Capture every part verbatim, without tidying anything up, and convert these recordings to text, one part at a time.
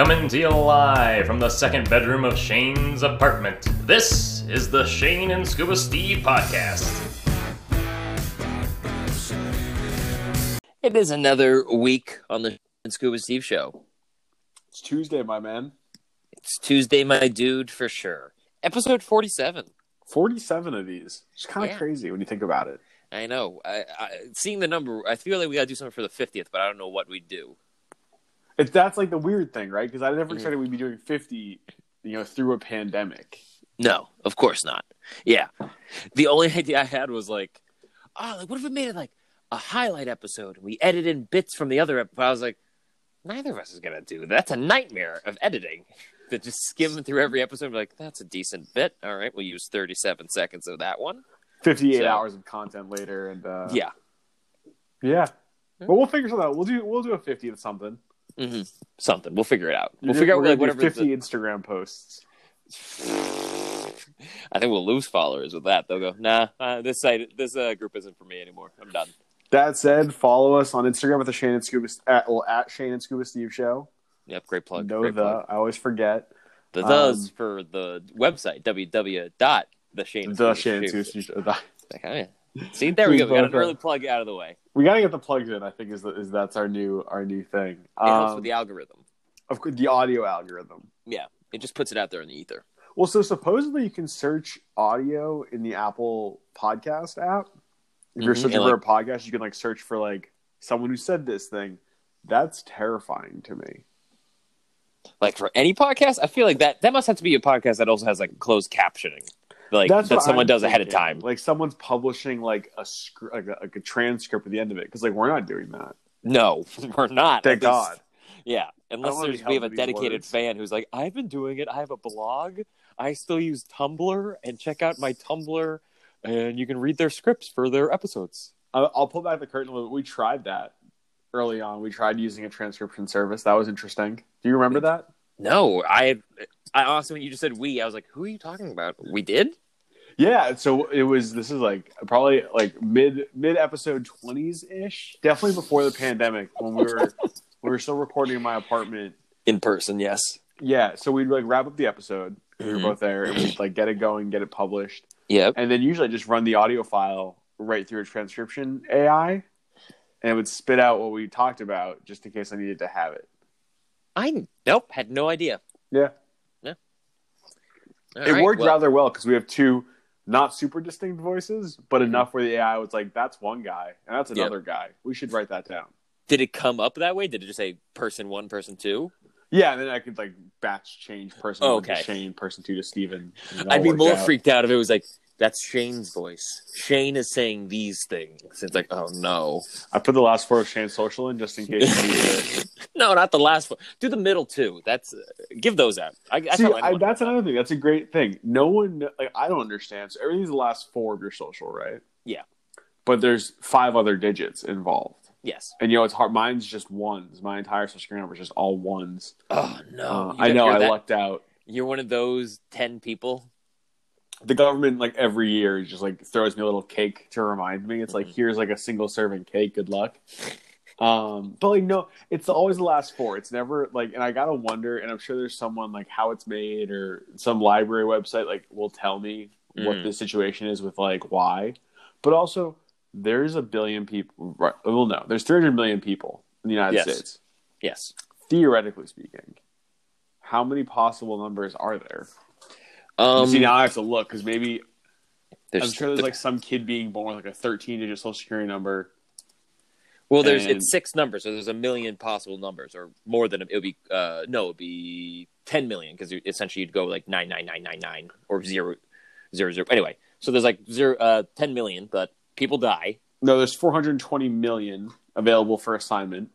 Coming to you live from the second bedroom of Shane's apartment. This is the Shane and Scuba Steve podcast. It is another week on the Shane and Scuba Steve show. It's Tuesday, my man. It's Tuesday, my dude, for sure. Episode forty-seven. forty-seven of these. It's kind of yeah. crazy when you think about it. I know. I, I, seeing the number, I feel like we got to do something for the fiftieth, but I don't know what we'd do. If that's like the weird thing, right? Because I never expected we'd be doing fifty, you know, through a pandemic. No, of course not. Yeah, the only idea I had was like, oh, like what if we made it like a highlight episode? We edit in bits from the other episode. I was like, neither of us is gonna do that. That's a nightmare of editing. To just skim through every episode, and be like, that's a decent bit. All right, we'll use thirty-seven seconds of that one. Fifty-eight so, hours of content later, and uh, yeah, yeah. But well, we'll figure something out. We'll do we'll do a fifty of something. Mm-hmm. Something. We'll figure it out. We'll You're, figure out like whatever fifty the... Instagram posts. I think we'll lose followers with that. They'll go, nah, uh, this site, this uh, group isn't for me anymore. I'm done. That said, follow us on Instagram at the Shane and Scuba at, well, at Shane and Scuba Steve Show. Yep, great plug. No, great the plug. I always forget the does um, for the website w w w dot the shane and scuba steve show dot com. Okay. See, there we go. We got an early plug out of the way. We gotta get the plugs in. I think is the, is that's our new our new thing. It helps um, with the algorithm, of course, the audio algorithm. Yeah, it just puts it out there in the ether. Well, so supposedly you can search audio in the Apple Podcast app. If you're mm-hmm. searching and, for like, a podcast, you can like search for like someone who said this thing. That's terrifying to me. Like for any podcast, I feel like that that must have to be a podcast that also has like closed captioning. Like that's that someone I'm does thinking. ahead of time. Like someone's publishing like a script, like a, like a transcript at the end of it. Because like we're not doing that. No, we're not. Thank least, God. Yeah, unless there's, we have a dedicated words. fan who's like, I've been doing it. I have a blog. I still use Tumblr, and check out my Tumblr, and you can read their scripts for their episodes. I'll, I'll pull back the curtain a little bit. We tried that early on. We tried using a transcription service. That was interesting. Do you remember that? No, I. I honestly, when you just said we, I was like, who are you talking about? We did? Yeah, so it was, this is like probably like mid mid episode twenties-ish. Definitely before the pandemic when we were we were still recording in my apartment. In person, yes. Yeah, so we'd like wrap up the episode. Mm-hmm. We were both there and we'd like get it going, get it published. Yep. And then usually I just run the audio file right through a transcription A I and it would spit out what we talked about just in case I needed to have it. I, nope, had no idea. Yeah. All it right, worked well. rather well because we have two not super distinct voices, but mm-hmm. enough where the A I was like, that's one guy, and that's another yep. guy. We should write that down. Did it come up that way? Did it just say person one, person two? Yeah, and then I could like batch change person oh, one okay. to Shane, person two to Steven. I'd be more out. freaked out if it was like, that's Shane's voice. Shane is saying these things. It's like, oh no. I put the last four of Shane's social in just in case. No, not the last one. Do the middle two. That's uh, give those out. I, that's, See, I I, that's another thing. That's a great thing. No one, like, I don't understand. So everything's the last four of your social, right? Yeah. But there's five other digits involved. Yes. And you know, it's hard. Mine's just ones. My entire social number is just all ones. Oh no! Uh, I know. I that? lucked out. You're one of those ten people. The government, like every year, just like throws me a little cake to remind me. It's mm-hmm. like, here's like a single serving cake. Good luck. Um, but like no, it's always the last four. It's never like, and I gotta wonder. And I'm sure there's someone like how it's made or some library website like will tell me mm. what the situation is with like why. But also, there's a billion people. Right, well, no, there's three hundred million people in the United yes. States. Yes. Theoretically speaking, how many possible numbers are there? Um, see, now I have to look because maybe I'm sure there's the, like some kid being born with like a thirteen digit social security number. Well, there's and, it's six numbers, so there's a million possible numbers, or more than it would be. Uh, no, it would be ten million because essentially you'd go like nine nine nine nine nine or zero zero zero. Anyway, so there's like zero uh, ten million, but people die. No, there's four hundred twenty million available for assignment.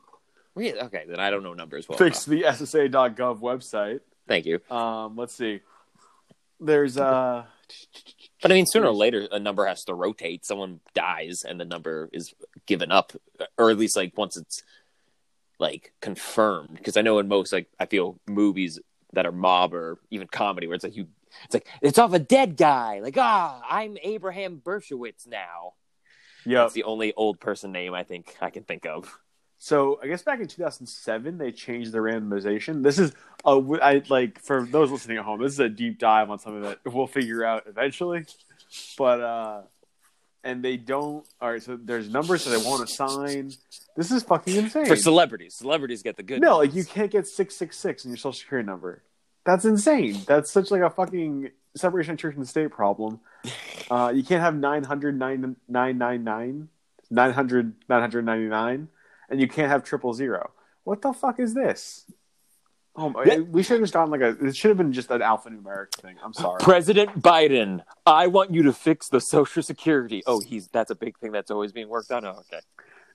Really? Okay, then I don't know numbers well. Fix the S S A dot gov website. Thank you. Um, let's see. There's uh but I mean sooner or later a number has to rotate. Someone dies and the number is given up, or at least like once it's like confirmed, because I know in most like I feel movies that are mob or even comedy where it's like you it's like it's off a dead guy, like ah I'm Abraham Bershowitz now. Yeah, it's the only old person name I think I can think of. So I guess back in two thousand seven, they changed the randomization. This is, a, I like for those listening at home, this is a deep dive on something that we'll figure out eventually. But, uh, and they don't, all right, so there's numbers that they won't assign. This is fucking insane. For celebrities. Celebrities get the good No, numbers. Like you can't get six six six in your social security number. That's insane. That's such like a fucking separation of church and state problem. Uh, you can't have nine hundred, nine ninety-nine, nine hundred, nine ninety-nine. And you can't have triple zero. What the fuck is this? Oh my, yeah. We should have just gotten like a. It should have been just an alphanumeric thing. I'm sorry, President Biden. I want you to fix the Social Security. Oh, he's that's a big thing that's always being worked on. Oh, okay.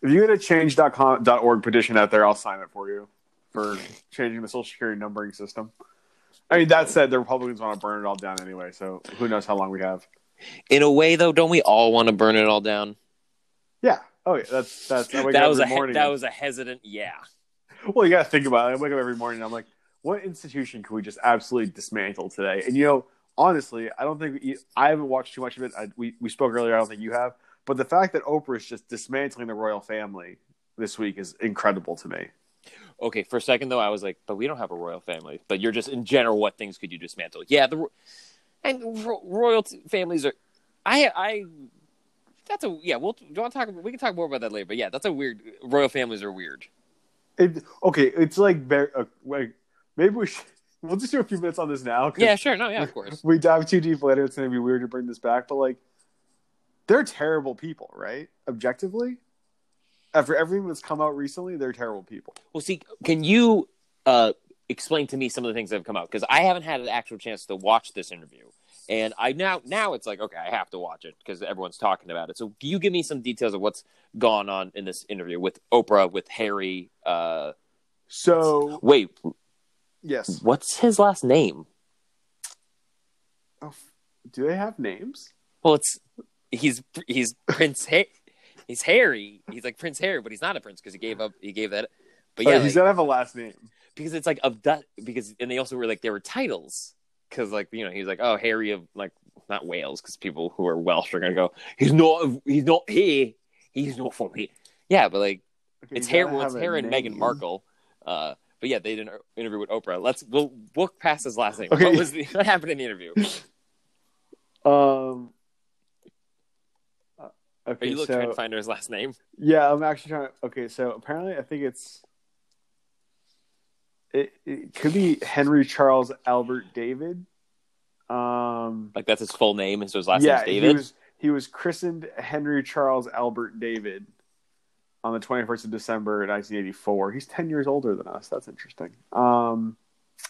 If you get a change dot com dot org petition out there, I'll sign it for you for changing the Social Security numbering system. I mean, that said, the Republicans want to burn it all down anyway, so who knows how long we have. In a way, though, don't we all want to burn it all down? Yeah. Oh yeah, that's that's. That was a he- that was a hesitant yeah. Well, you gotta think about it. I wake up every morning and I'm like, what institution could we just absolutely dismantle today? And you know, honestly, I don't think we, I haven't watched too much of it. I, we we spoke earlier. I don't think you have. But the fact that Oprah is just dismantling the royal family this week is incredible to me. Okay, for a second though, I was like, but we don't have a royal family. But you're just in general, what things could you dismantle? Yeah, the and ro- royal t- families are. I I. That's a yeah. We'll do you want to talk. We can talk more about that later. But yeah, that's a weird. Royal families are weird. It, okay, it's like uh, like maybe we should. We'll just do a few minutes on this now. Yeah, sure. No, yeah, of course. We dive too deep later. It's gonna be weird to bring this back. But like, they're terrible people, right? Objectively, after everything that's come out recently, they're terrible people. Well, see, can you uh, explain to me some of the things that have come out? Because I haven't had an actual chance to watch this interview. And I now now it's like, okay, I have to watch it because everyone's talking about it. So can you give me some details of what's gone on in this interview with Oprah, with Harry? Uh, so wait, yes. What's his last name? Oh, do they have names? Well, it's he's he's Prince ha- he's Harry. He's like Prince Harry, but he's not a prince because he gave up. He gave that. But yeah, oh, he's like, gonna have a last name because it's like of that because and they also were like there were titles. Because, like, you know, he's like, oh, Harry of, like, not Wales, because people who are Welsh are going to go, he's not, he's not he, he's not from here. Yeah, but, like, okay, it's Harry well, and Meghan Markle. Uh, but, yeah, they did an interview with Oprah. Let's, we'll walk past his last name. Okay. What, was the, what happened in the interview? Um, okay, Are you so, trying to find his last name? Yeah, I'm actually trying to, okay, so apparently I think it's. It, it could be Henry Charles Albert David. Um, like that's his full name, and so his last yeah, name is David? Yeah, he was, he was christened Henry Charles Albert David on the twenty-first of December nineteen eighty-four. He's ten years older than us. That's interesting. Um,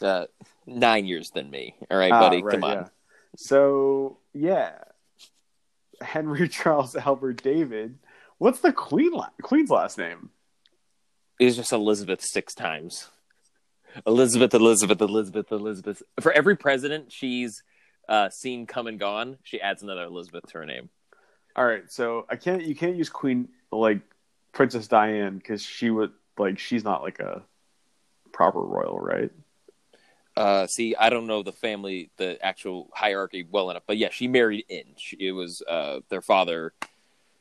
uh, nine years than me. All right, buddy, uh, right, come on. Yeah. So, yeah. Henry Charles Albert David. What's the queen la- queen's last name? It's just Elizabeth six times. Elizabeth, Elizabeth, Elizabeth, Elizabeth. For every president she's uh, seen come and gone, she adds another Elizabeth to her name. All right, so I can't. You can't use Queen like Princess Diana because she would like she's not like a proper royal, right? Uh, see, I don't know the family, the actual hierarchy well enough, but yeah, she married in. She, it was uh, their father,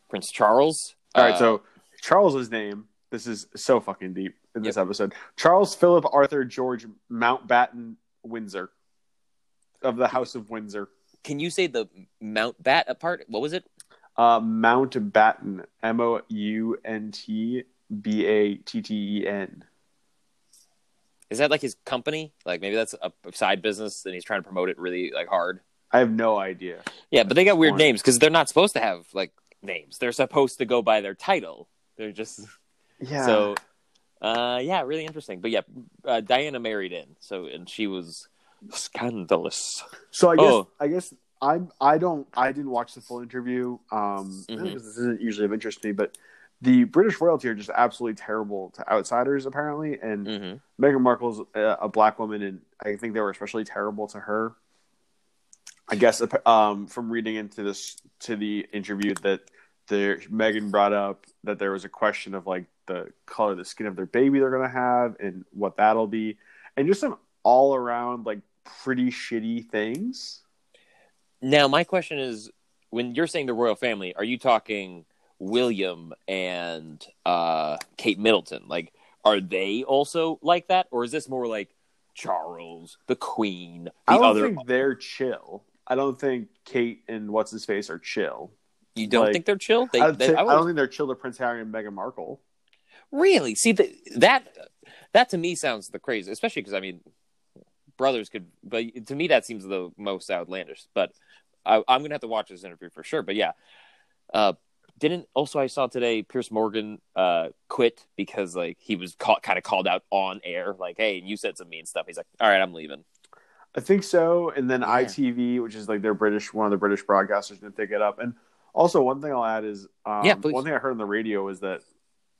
Prince Charles. All right, uh, so Charles's name. This is so fucking deep. In this yep. episode, Charles Philip Arthur George Mountbatten-Windsor of the House of Windsor. Can you say the Mountbatten part? What was it? Uh, Mountbatten, M O U N T B A T T E N. Is that like his company? Like maybe that's a side business, and he's trying to promote it really like hard. I have no idea. Yeah, but they got weird names because they're not supposed to have like names. They're supposed to go by their title. They're just yeah. So. Uh, yeah, really interesting. But yeah, uh, Diana married in, so and she was scandalous. So I guess oh. I guess I'm I don't I didn't watch the full interview. Um, mm-hmm. because this isn't usually of interest to me. But the British royalty are just absolutely terrible to outsiders, apparently. And mm-hmm. Meghan Markle's a, a black woman, and I think they were especially terrible to her. I guess um, from reading into this to the interview that the Meghan brought up that there was a question of like. The color of the skin of their baby they're gonna have and what that'll be and just some all around like pretty shitty things. Now my question is when you're saying the royal family, are you talking William and uh, Kate Middleton? Like, are they also like that? Or is this more like Charles, the Queen, the I don't other... think they're chill. I don't think Kate and What's-His-Face are chill. You don't like, think they're chill? They, I, they, say, I, would... I don't think they're chill to Prince Harry and Meghan Markle. Really? See, the, that that to me sounds the craziest, especially because, I mean, brothers could... But to me, that seems the most outlandish. But I, I'm going to have to watch this interview for sure. But yeah. Uh, didn't... Also, I saw today Piers Morgan uh, quit because, like, he was call, kind of called out on air. Like, hey, you said some mean stuff. He's like, all right, I'm leaving. I think so. And then yeah. I T V, which is, like, their British... One of the British broadcasters didn't pick it up. And also, one thing I'll add is... Um, yeah, one thing I heard on the radio is that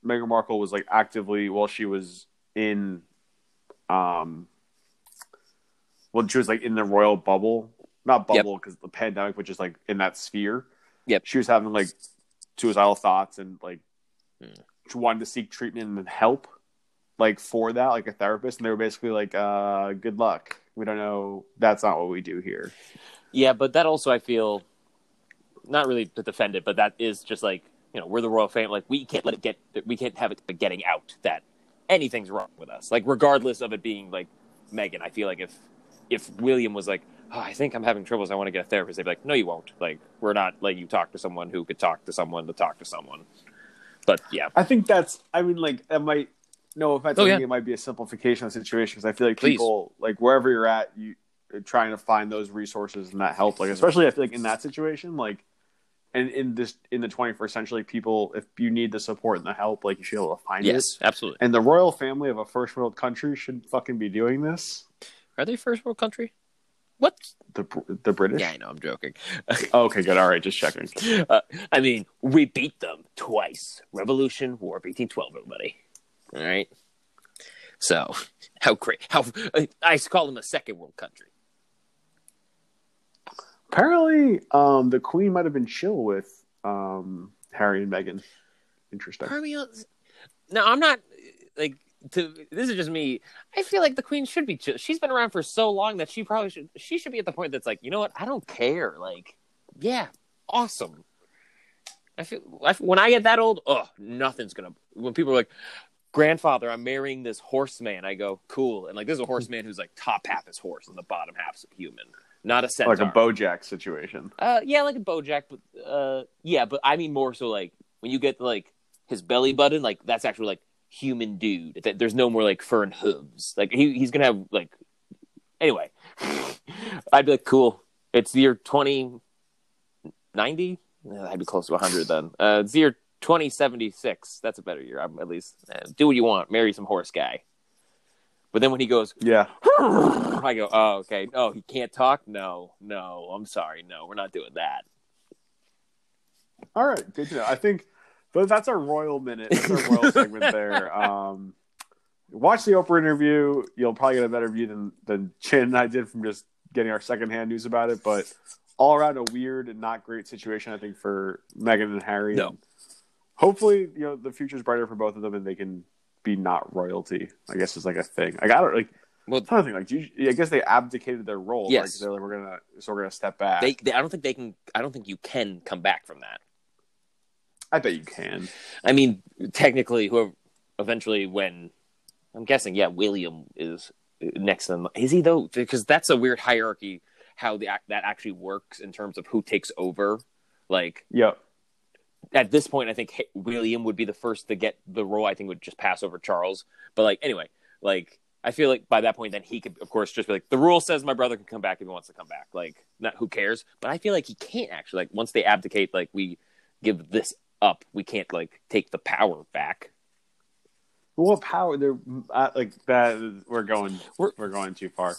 Meghan Markle was, like, actively... While she was in... um. Well, she was, like, in the royal bubble. Not bubble, because yep. the pandemic, which is, like, in that sphere. Yep. She was having, like, suicidal thoughts and, like, mm. she wanted to seek treatment and help, like, for that, like a therapist. And they were basically like, uh, good luck. We don't know. That's not what we do here. Yeah, but that also, I feel, not really to defend it, but that is just, like, you know, we're the royal family. Like, we can't let it get, we can't have it getting out that anything's wrong with us. Like, regardless of it being, like, Meghan, I feel like if... If William was like, oh, I think I'm having troubles, I want to get a therapist, they'd be like, no, you won't. Like, we're not letting you talk to someone who could talk to someone to talk to someone. But, yeah. I think that's, I mean, like, that might, no offense, oh, yeah. I think it might be a simplification of the situation, because I feel like Please. people, like, wherever you're at, you, you're trying to find those resources and that help. Like, especially, I feel like in that situation, like, and in this, in the twenty-first century, people, if you need the support and the help, like, you should be able to find yes, it. Yes, absolutely. And the royal family of a first world country shouldn't fucking be doing this. Are they first world country? What? The the British? Yeah, I know. I'm joking. Okay, good. All right, just checking. Uh, I mean, we beat them twice. Revolution, War of eighteen twelve, everybody. All right? So, how great. How, I call them a second world country. Apparently, um, the Queen might have been chill with um, Harry and Meghan. Interesting. No, I'm not, like... To, this is just me. I feel like the Queen should be chill. She's been around for so long that she probably should. She should be at the point that's like, you know what? I don't care. Like, yeah, awesome. I feel I, when I get that old, oh, nothing's gonna. When people are like, "Grandfather, I'm marrying this horseman," I go, "Cool." And like, this is a horseman who's like top half is horse and the bottom half's human, not a centaur. Like a BoJack situation. Uh, yeah, like a BoJack. But, uh, yeah, but I mean more so like when you get like his belly button, like that's actually like. Human dude. There's no more like fur and hooves. Like he he's gonna have like anyway. I'd be like, cool. It's the year twenty ninety. I'd be close to a hundred then. Uh, it's the year twenty seventy six. That's a better year. I'm at least uh, do what you want. Marry some horse guy. But then when he goes, yeah, I go, oh okay. Oh, he can't talk. No, no. I'm sorry. No, we're not doing that. All right, good to know. I think. But that's our royal minute. That's our royal segment there. Um, watch the Oprah interview. You'll probably get a better view than, than Chan and I did from just getting our secondhand news about it. But all around a weird and not great situation, I think, for Meghan and Harry. No. And hopefully, you know, the future's brighter for both of them and they can be not royalty. I guess it's like a thing. Like, I don't like. Well, I, don't think, like, do you, I guess they abdicated their role. Yes. Like, they're like, we're gonna, so we're going to step back. They, they, I don't think they can. I don't think you can come back from that. I bet you can. I mean, technically, whoever eventually, when I'm guessing, yeah, William is next in. Is he though? Because that's a weird hierarchy. How the that actually works in terms of who takes over. Like, yeah. At this point, I think William would be the first to get the role. I think would just pass over Charles. But like, anyway, like I feel like by that point, then he could, of course, just be like, the rule says my brother can come back if he wants to come back. Like, not who cares. But I feel like he can't actually. Like, once they abdicate, like we give this. Up, we can't like take the power back. Well, what power? They're uh, like that. We're going. We're, we're going too far.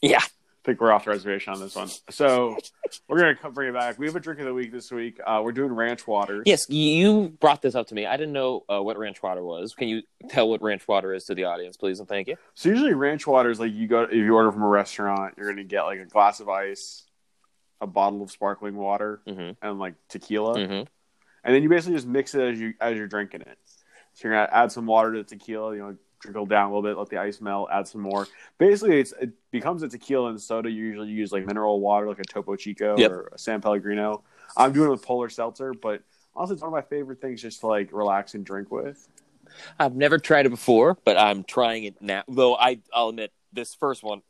Yeah, I think we're off the reservation on this one. So we're gonna come bring it back. We have a drink of the week this week. Uh, we're doing ranch waters. Yes, you brought this up to me. I didn't know uh, what ranch water was. Can you tell what ranch water is to the audience, please? And thank you. So usually ranch water is like you go if you order from a restaurant, you're gonna get like a glass of ice, a bottle of sparkling water, mm-hmm. and like tequila. Mm-hmm. And then you basically just mix it as you as you're drinking it. So you're gonna add some water to the tequila, you know, trickle down a little bit, let the ice melt, add some more. Basically, it's it becomes a tequila and soda. You usually use like mineral water, like a Topo Chico yep. or a San Pellegrino. I'm doing it with Polar Seltzer, but Also, it's one of my favorite things just to, like, relax and drink with. I've never tried it before, but I'm trying it now. Though, I, I'll admit, this first one,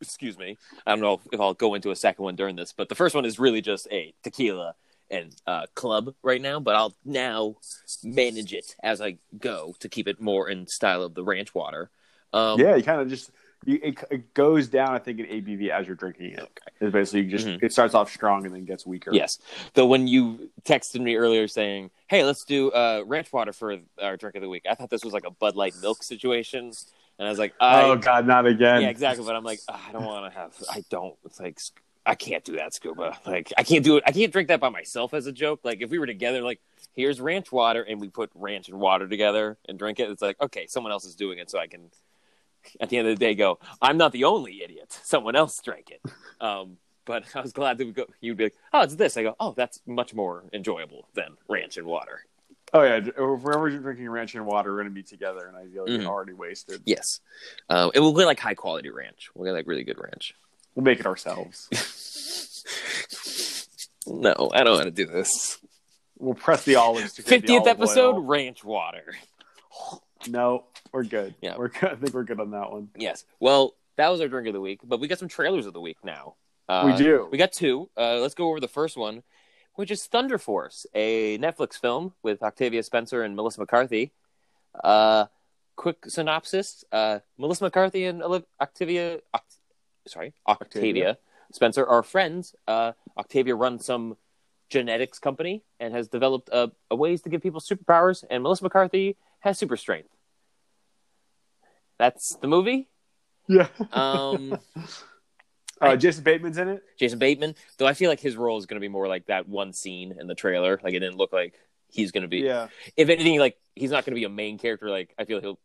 excuse me, I don't know if I'll go into a second one during this, but the first one is really just a tequila and uh, club right now, but I'll now manage it as I go to keep it more in style of the ranch water. Um, yeah, you kind of just... You, it, it goes down, I think, in A B V as you're drinking it. Okay. It's basically just mm-hmm. it starts off strong and then gets weaker. Yes. Though when you texted me earlier saying, "Hey, let's do uh, ranch water for our drink of the week," I thought this was like a Bud Light milk situation, and I was like, I, "Oh God, not again!" Yeah, exactly. But I'm like, oh, I don't want to have. I don't like. I can't do that, Scuba. Like, I can't do it. I can't drink that by myself as a joke. Like, if we were together, like, here's ranch water, and we put ranch and water together and drink it. It's like, okay, someone else is doing it, so I can. At the end of the day, go, I'm not the only idiot. Someone else drank it. Um, but I was glad that we go, you'd be like, oh, it's this. I go, oh, that's much more enjoyable than ranch and water. Oh, yeah. If we're ever drinking ranch and water, we're going to be together, and I feel like mm-hmm. you're already wasted. Yes. Um, and we'll get, like, high-quality ranch. We'll get, like, really good ranch. We'll make it ourselves. No, I don't want to do this. We'll press the olives to get the olive fiftieth episode, oil. Ranch water. No. We're good. Yeah, we're good. I think we're good on that one. Yes. Well, that was our drink of the week, but we got some trailers of the week now. Uh, we do. We got two. Uh, let's go over the first one, which is Thunder Force, a Netflix film with Octavia Spencer and Melissa McCarthy. Uh, quick synopsis: uh, Melissa McCarthy and Olive- Octavia, Oct- sorry, Octavia, Octavia Spencer are friends. Uh, Octavia runs some genetics company and has developed uh, ways to give people superpowers, and Melissa McCarthy has super strength. That's the movie? Yeah. um, uh, Jason Bateman's in it? Jason Bateman. Though I feel like his role is going to be more like that one scene in the trailer. Like, it didn't look like he's going to be... Yeah. If anything, like, he's not going to be a main character. Like, I feel he'll...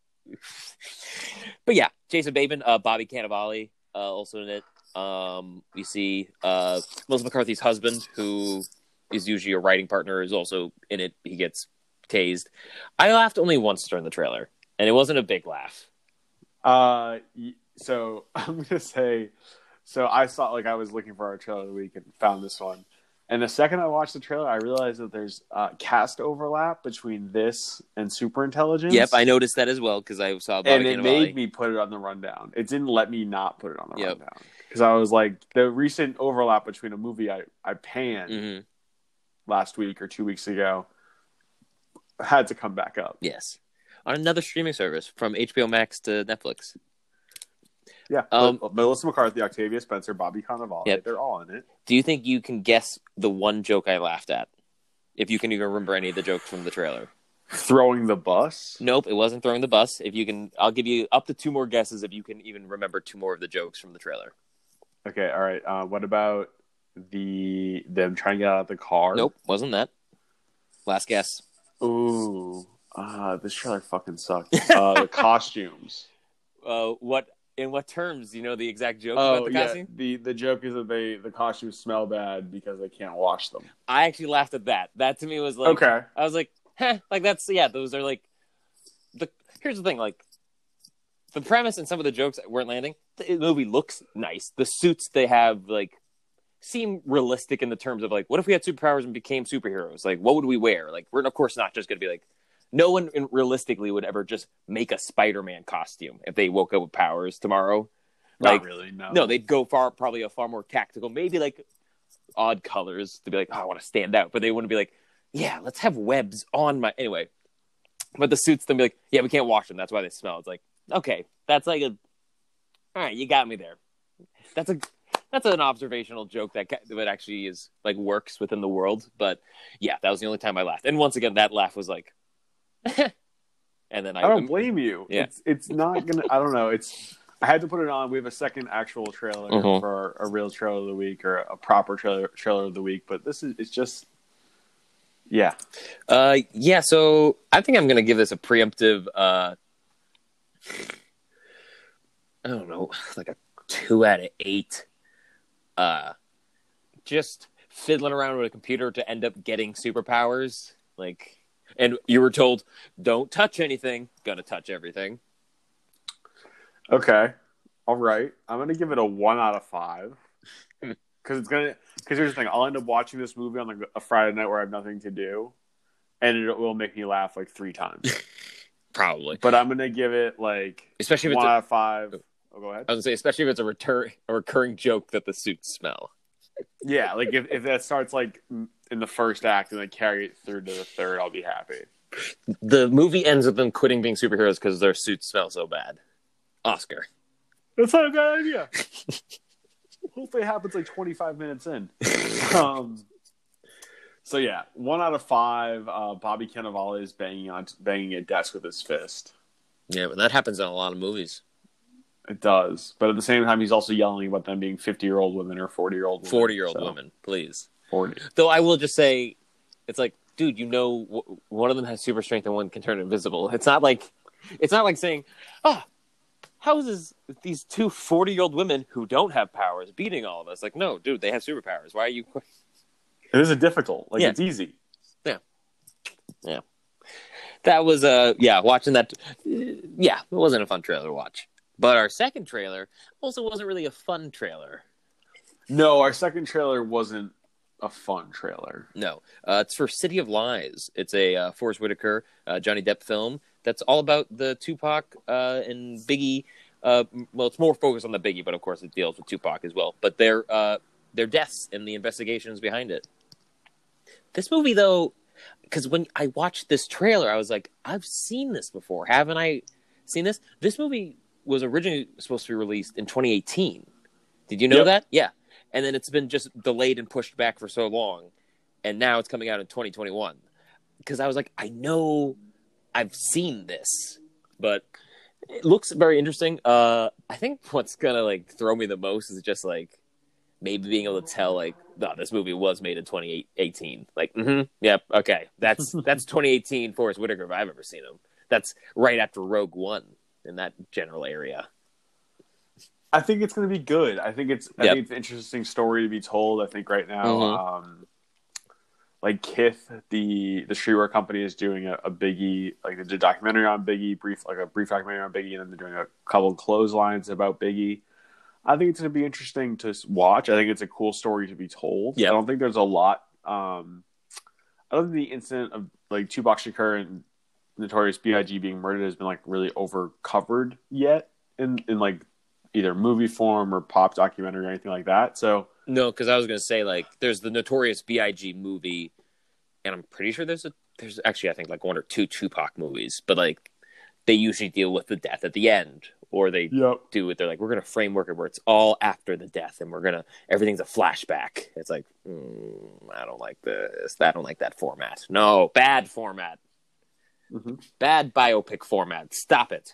But yeah, Jason Bateman, uh, Bobby Cannavale uh, also in it. Um, you see uh, Melissa McCarthy's husband, who is usually a writing partner, is also in it. He gets tased. I laughed only once during the trailer, and it wasn't a big laugh. Uh, so I'm going to say, so I saw, like, I was looking for our trailer of the week and found this one. And the second I watched the trailer, I realized that there's uh cast overlap between this and Superintelligence. Yep. I noticed that as well. Cause I saw, Bobby and it Cannavale. Made me put it on the rundown. It didn't let me not put it on the yep. rundown. Cause I was like, the recent overlap between a movie I, I panned mm-hmm. last week or two weeks ago had to come back up. Yes. On another streaming service, from H B O Max to Netflix. Yeah, um, Melissa McCarthy, Octavia Spencer, Bobby Cannavale, yep. they're all in it. Do you think you can guess the one joke I laughed at? If you can even remember any of the jokes from the trailer. Throwing the bus? Nope, it wasn't throwing the bus. If you can, I'll give you up to two more guesses if you can even remember two more of the jokes from the trailer. Okay, all right. Uh, what about the them trying to get out of the car? Nope, wasn't that. Last guess. Ooh. Ah, uh, this trailer fucking sucked. Uh, the costumes. Uh, what in what terms? Do you know the exact joke oh, about the yeah. costume? The the joke is that they the costumes smell bad because they can't wash them. I actually laughed at that. That to me was like, okay. I was like, huh, like that's yeah. Those are like the. Here's the thing, like the premise and some of the jokes weren't landing. The movie looks nice. The suits they have like seem realistic in the terms of like, what if we had superpowers and became superheroes? Like, what would we wear? Like, we're of course not just gonna be like. No one realistically would ever just make a Spider-Man costume if they woke up with powers tomorrow. Like, not really, no. No, they'd go far, probably a far more tactical, maybe like odd colors to be like, oh, I want to stand out. But they wouldn't be like, yeah, let's have webs on my... Anyway, but the suits, they'd be like, yeah, we can't wash them. That's why they smell. It's like, okay, that's like a... All right, you got me there. That's a... That's an observational joke that that actually is like works within the world. But yeah, that was the only time I laughed. And once again, that laugh was like, and then I, I don't blame you. Yeah. It's it's not gonna. I don't know. It's I had to put it on. We have a second actual trailer mm-hmm. for a real trailer of the week or a proper trailer trailer of the week. But this is it's just yeah, uh, yeah. So I think I'm gonna give this a preemptive. Uh, I don't know, like a two out of eight. Uh, just fiddling around with a computer to end up getting superpowers, like. And you were told, don't touch anything. Gonna touch everything. Okay. All right. I'm gonna give it a one out of five. Because it's gonna. Because here's the thing. I'll end up watching this movie on a, a Friday night where I have nothing to do. and it will make me laugh like three times. Probably. But I'm going to give it like especially if one it's a, out of five. Oh, go ahead. I was going to say, especially if it's a, return, a recurring joke that the suits smell. Yeah, like if, if that starts like in the first act and then carry it through to the third, I'll be happy. The movie ends with them quitting being superheroes because their suits smell so bad. Oscar. That's not a bad idea. Hopefully it happens like twenty-five minutes in. um, so yeah, one out of five. Uh, Bobby Cannavale is banging on banging a desk with his fist. Yeah, but that happens in a lot of movies. It does, but at the same time, he's also yelling about them being fifty-year-old women or forty-year-old women. forty-year-old so. Women, please. forty. Though I will just say, it's like, dude, you know, w- one of them has super strength and one can turn invisible. It's not like, it's not like saying, ah, oh, how is this, these two forty-year-old women who don't have powers beating all of us? Like, no, dude, they have superpowers. Why are you? It isn't difficult. Like, yeah. It's easy. Yeah. Yeah. That was, uh, yeah, watching that. Yeah, it wasn't a fun trailer to watch. But our second trailer also wasn't really a fun trailer. No, our second trailer wasn't a fun trailer. No. Uh, it's for City of Lies. It's a uh, Forrest Whitaker, uh, Johnny Depp film that's all about the Tupac uh, and Biggie. Uh, well, it's more focused on the Biggie, but of course it deals with Tupac as well. But their, uh, their deaths and the investigations behind it. This movie, though, because when I watched this trailer, I was like, I've seen this before. Haven't I seen this? This movie was originally supposed to be released in twenty eighteen. Did you know yep. that? Yeah. And then it's been just delayed and pushed back for so long. And now it's coming out in twenty twenty-one. Because I was like, I know I've seen this. But it looks very interesting. Uh, I think what's going to like throw me the most is just like maybe being able to tell like, no, this movie was made in twenty eighteen. Like, mm-hmm, yep, okay. That's that's twenty eighteen Forrest Whitaker if I've ever seen him. That's right after Rogue One. In that general area. I think it's going to be good. I think it's I yep. think it's an interesting story to be told. I think right now, mm-hmm. um, like Kith, the the streetwear company is doing a, a Biggie, like they did a documentary on Biggie, brief like a brief documentary on Biggie, and then they're doing a couple of clotheslines about Biggie. I think it's going to be interesting to watch. I think it's a cool story to be told. Yep. I don't think there's a lot. Um, other than the incident of like Tupac Shakur and Notorious B I G being murdered has been like really over covered yet in, in like either movie form or pop documentary or anything like that. So no, because I was gonna say like there's the Notorious B I G movie, and I'm pretty sure there's a there's actually I think like one or two Tupac movies, but like they usually deal with the death at the end, or they yep. do it. They're like we're gonna framework it where it's all after the death, and we're gonna everything's a flashback. It's like mm, I don't like this. I don't like that format. No, bad format. Mm-hmm. Bad biopic format. Stop it.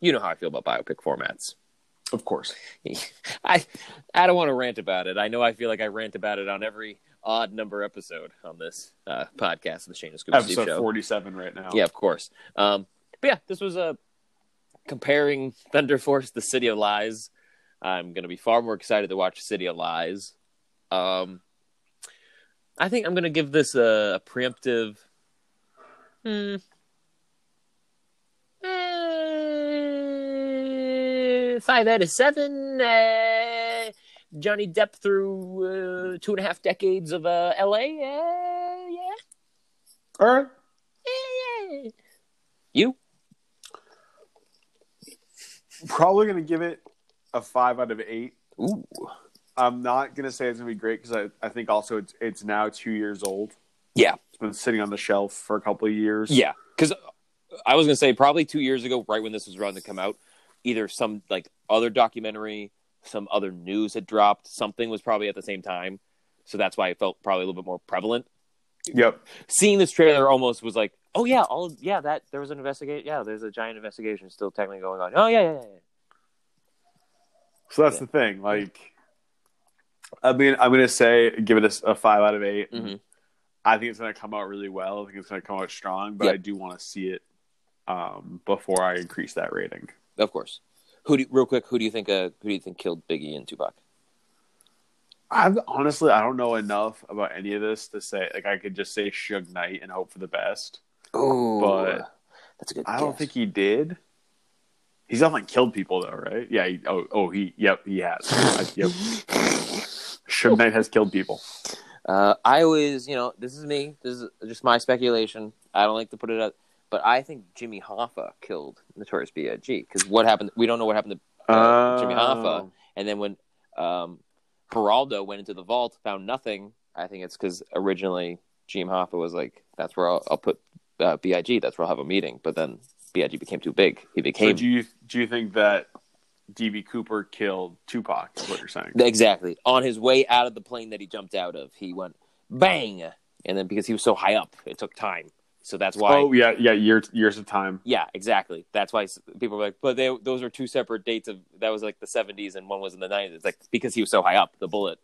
You know how I feel about biopic formats. Of course. I I don't want to rant about it. I know I feel like I rant about it on every odd number episode on this uh, podcast of the Shane and Scoop Steve Show. Episode forty-seven right now. Yeah, of course. Um, but yeah, this was uh, comparing Thunder Force to City of Lies. I'm going to be far more excited to watch City of Lies. Um, I think I'm going to give this a, a preemptive... Hmm. Uh, five out of seven. Uh, Johnny Depp through uh, two and a half decades of uh, L A. Uh, yeah. All right. Yeah, yeah. You? Probably going to give it a five out of eight. Ooh. I'm not going to say it's going to be great because I, I think also it's, it's now two years old. Yeah. It's been sitting on the shelf for a couple of years. Yeah. Because I was going to say probably two years ago, right when this was around to come out, either some like other documentary, some other news had dropped. Something was probably at the same time. So that's why it felt probably a little bit more prevalent. Yep. Seeing this trailer almost was like, oh, yeah, all of, yeah, that there was an investigation. Yeah, there's a giant investigation still technically going on. Oh, yeah, yeah, yeah. yeah. So that's yeah. the thing. Like, I mean, I'm going to say give it a, a five out of eight. Mm-hmm. I think it's going to come out really well. I think it's going to come out strong, but yep. I do want to see it um, before I increase that rating. Of course. Who do you, real quick? Who do you think? Uh, who do you think killed Biggie and Tupac? I've honestly, I don't know enough about any of this to say. Like, I could just say Suge Knight and hope for the best. Oh, but that's a good. I guess. Don't think he did. He's definitely killed people, though, right? Yeah. He, oh, oh, he. Yep, he has. I, yep. Suge Knight has killed people. Uh, I always, you know, this is me. This is just my speculation. I don't like to put it up, but I think Jimmy Hoffa killed Notorious B I G because what happened? We don't know what happened to uh, oh. Jimmy Hoffa. And then when um, Geraldo went into the vault, found nothing. I think it's because originally Jim Hoffa was like, "That's where I'll, I'll put uh, B I G. That's where I'll have a meeting." But then B I G became too big. He became. So do you do you think that D B Cooper killed Tupac is what you're saying? Exactly. On his way out of the plane that he jumped out of, he went bang, and then because he was so high up, it took time. So that's why. Oh yeah, yeah, years years of time. Yeah, exactly. That's why people were like, but they, those are two separate dates of that was like the seventies and one was in the nineties. It's like because he was so high up, the bullet.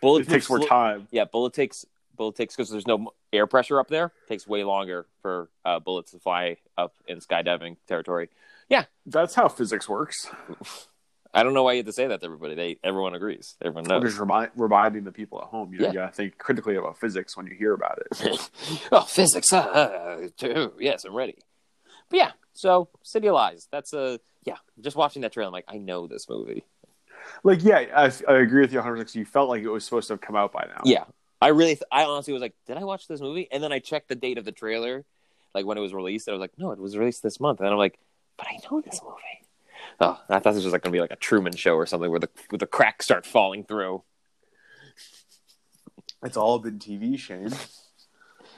Bullet it takes more time. Yeah, bullet takes bullet takes because there's no air pressure up there. It takes way longer for uh, bullets to fly up in skydiving territory. Yeah, that's how physics works. I don't know why you have to say that to everybody. They everyone agrees. Everyone knows. I'm just remind, reminding the people at home. You know, yeah. You gotta think critically about physics when you hear about it. Oh, physics! Uh, too. Yes, I'm ready. But yeah, so City of Lies. That's a yeah. Just watching that trailer, I'm like, I know this movie. Like, yeah, I, I agree with you one hundred percent. You felt like it was supposed to have come out by now. Yeah, I really, th- I honestly was like, did I watch this movie? And then I checked the date of the trailer, like when it was released. And I was like, no, it was released this month. And I'm like, but I know this movie. Oh, I thought this was like going to be like a Truman Show or something where the where the cracks start falling through. It's all been T V, Shane.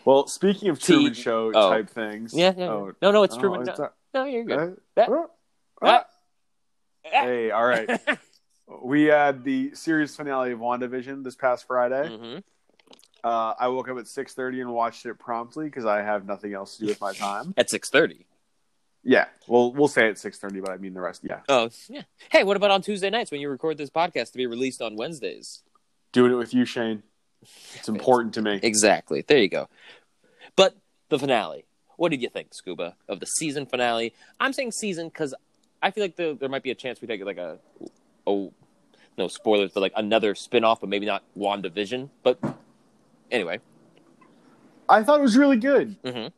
Well, speaking of Truman T- Show oh. type things, yeah, yeah, oh, no, no, it's oh, Truman. It's no, no, you're good. Uh, that, uh, that, uh, hey, all right. We had the series finale of WandaVision this past Friday. Mm-hmm. Uh, I woke up at six thirty and watched it promptly because I have nothing else to do with my time. At six thirty? Yeah. Well, we'll say at six thirty, but I mean the rest, yeah. Oh, yeah. Hey, what about on Tuesday nights when you record this podcast to be released on Wednesdays? Doing it with you, Shane. It's important to me. Exactly. There you go. But the finale. What did you think, Scuba, of the season finale? I'm saying season because I feel like the, there might be a chance we take like a... Oh, no spoilers, but like another spin-off, but maybe not WandaVision. But anyway. I thought it was really good. Mm-hmm.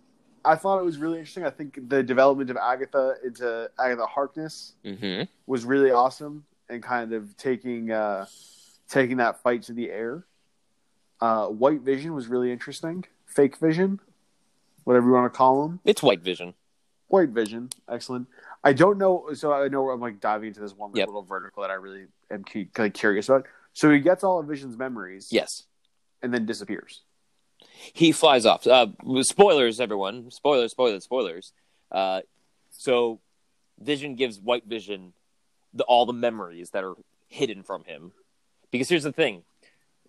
I thought it was really interesting. I think the development of Agatha into Agatha Harkness mm-hmm. was really awesome and kind of taking uh, taking that fight to the air. Uh, White Vision was really interesting. Fake Vision, whatever you want to call him. It's White Vision. White Vision. Excellent. I don't know. So I know I'm like diving into this one yep. little vertical that I really am cu- kind of curious about. So he gets all of Vision's memories. Yes. And then disappears. He flies off. Uh, spoilers, everyone. Spoilers, spoilers, spoilers. Uh, so Vision gives White Vision the, all the memories that are hidden from him. Because here's the thing.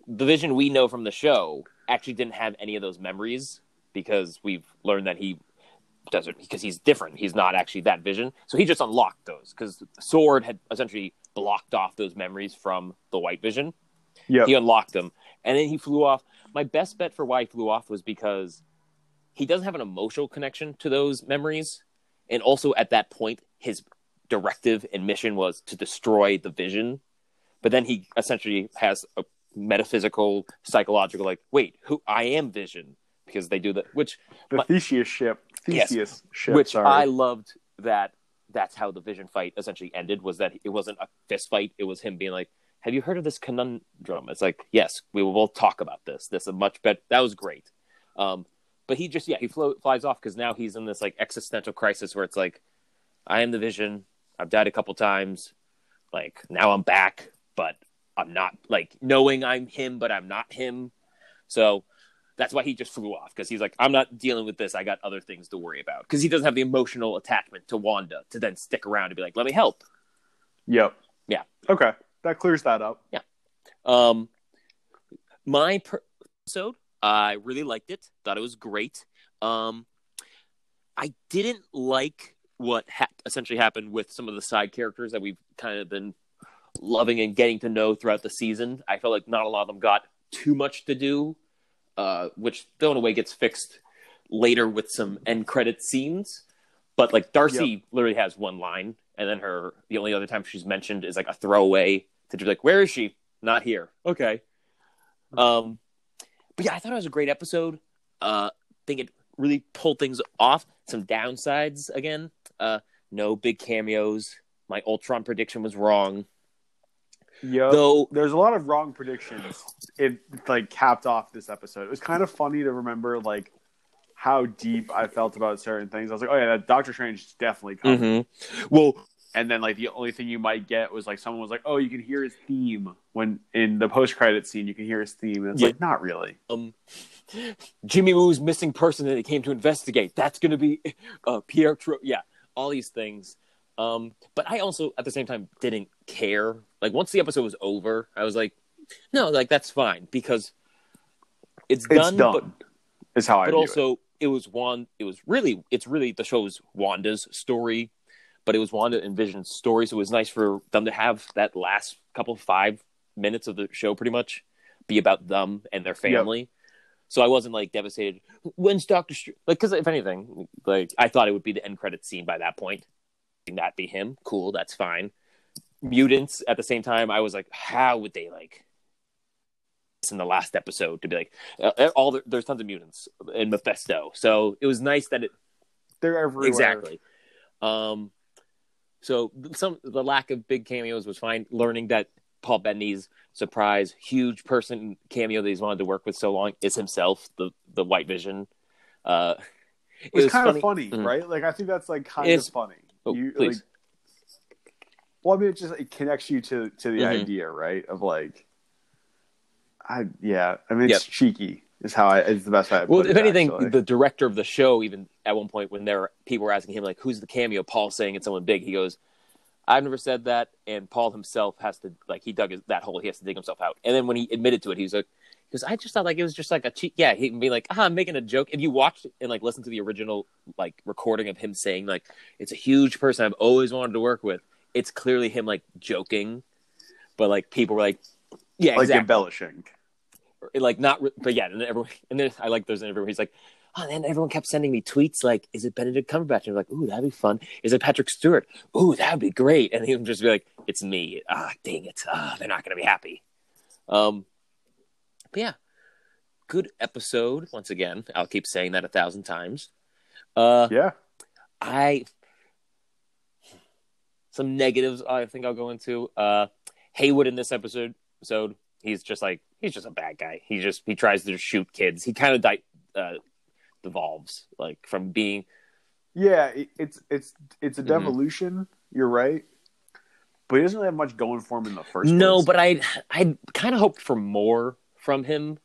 The Vision we know from the show actually didn't have any of those memories because we've learned that he... doesn't because he's different. He's not actually that Vision. So he just unlocked those because Sword had essentially blocked off those memories from the White Vision. Yeah, he unlocked them, and then he flew off. My best bet for why he flew off was because he doesn't have an emotional connection to those memories, and also at that point, his directive and mission was to destroy the Vision. But then he essentially has a metaphysical, psychological, like, wait, who I am Vision. Because they do the which the Theseus ship, Theseus yes, ship, which sorry. I loved that. That's how the Vision fight essentially ended. Was that it wasn't a fist fight? It was him being like, "Have you heard of this conundrum?" It's like, "Yes, we will we'll talk about this." This is much better. That was great. Um, but he just yeah he flo- flies off because now he's in this like existential crisis where it's like, "I am the Vision. I've died a couple times. Like now I'm back, but I'm not like knowing I'm him, but I'm not him." So. That's why he just flew off, because he's like, I'm not dealing with this. I got other things to worry about. Because he doesn't have the emotional attachment to Wanda to then stick around and be like, let me help. Yep. Yeah. Okay. That clears that up. Yeah. Um, my per- episode, I really liked it. Thought it was great. Um, I didn't like what ha- essentially happened with some of the side characters that we've kind of been loving and getting to know throughout the season. I felt like not a lot of them got too much to do. Uh, which still in a way gets fixed later with some end credit scenes. But like Darcy yep. literally has one line, and then her the only other time she's mentioned is like a throwaway to be like, where is she? Not here. Okay. Um, but yeah, I thought it was a great episode. Uh, think it really pulled things off. Some downsides again. Uh, no big cameos. My Ultron prediction was wrong. Yep. Though there's a lot of wrong predictions. It like capped off this episode. It was kind of funny to remember like how deep I felt about certain things. I was like, oh yeah, that Doctor Strange is definitely coming. Mm-hmm. Well, and then like the only thing you might get was like someone was like, oh, you can hear his theme when in the post credit scene. You can hear his theme. And it's yeah. like not really. Um, Jimmy Woo's missing person that he came to investigate. That's gonna be uh, Pierre. Tro- yeah, all these things. Um, but I also at the same time didn't care. Like once the episode was over, I was like, no, like that's fine because it's, it's done. done. But, is how I. But also, it. it was Wanda. It was really. It's really the show's Wanda's story. But it was Wanda and Vision's story, so it was nice for them to have that last couple five minutes of the show pretty much be about them and their family. Yep. So I wasn't, like, devastated. When's Doctor Strange? Like, because if anything, like, I thought it would be the end credits scene by that point. That be him. Cool, that's fine. Mutants, at the same time, I was like, how would they, like, in the last episode to be like, uh, all the- there's tons of mutants in Mephisto. So it was nice that it... They're everywhere. Exactly. Um... So some the lack of big cameos was fine. Learning that Paul Bettany's surprise, huge person cameo that he's wanted to work with so long is himself, the the White Vision. Uh, it was, was kind funny. of funny, mm-hmm. right? Like I think that's like kind it's, of funny. Oh, you, please. Like, well, I mean, it just it connects you to to the mm-hmm. idea, right? Of like, I yeah, I mean, it's yep. cheeky. Is how I. It's the best way. I well, put if it, anything, actually. The director of the show, even at one point when there were, people were asking him like, "Who's the cameo?" Paul saying it's someone big. He goes, "I've never said that." And Paul himself has to like he dug his, that hole. He has to dig himself out. And then when he admitted to it, he was like, "He goes, I just thought like it was just like a cheat." Yeah, he can be like, "Ah, I'm making a joke." If you watched and like listened to the original like recording of him saying like, "It's a huge person I've always wanted to work with," it's clearly him like joking, but like people were like, "Yeah, like exactly. embellishing." Like not, but yeah, and then everyone, and then I like those in everyone. He's like, oh, and then everyone kept sending me tweets like, "Is it Benedict Cumberbatch?" And I'm like, "Ooh, that'd be fun." "Is it Patrick Stewart?" "Ooh, that'd be great." And he would just be like, "It's me." Ah, dang it! Ah, they're not gonna be happy. Um, but yeah, good episode once again. I'll keep saying that a thousand times. Uh, yeah, I some negatives. I think I'll go into uh, Haywood in this episode. Episode. He's just like he's just a bad guy. He just he tries to shoot kids. He kind of di- uh, devolves like from being. Yeah, it's it's it's a devolution. Mm-hmm. You're right, but he doesn't really have much going for him in the first. No, place. but I I kind of hoped for more from him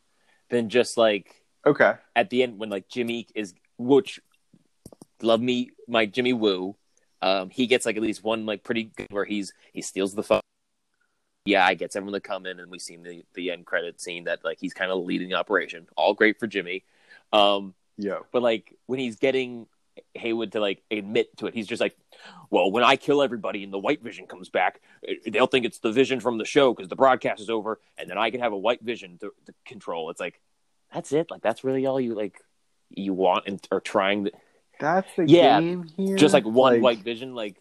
than just like okay at the end when like Jimmy is which love me my Jimmy Woo, um he gets like at least one like pretty good where he's he steals the phone. Yeah, I gets everyone to come in, and we see the the end credit scene that like he's kind of leading the operation. All great for Jimmy, um, yeah. But like when he's getting Haywood to like admit to it, he's just like, "Well, when I kill everybody and the White Vision comes back, they'll think it's the Vision from the show because the broadcast is over, and then I can have a White Vision to, to control." It's like that's it. Like that's really all you like you want and are trying. To... That's the yeah, game here. Just like one like... White Vision. Like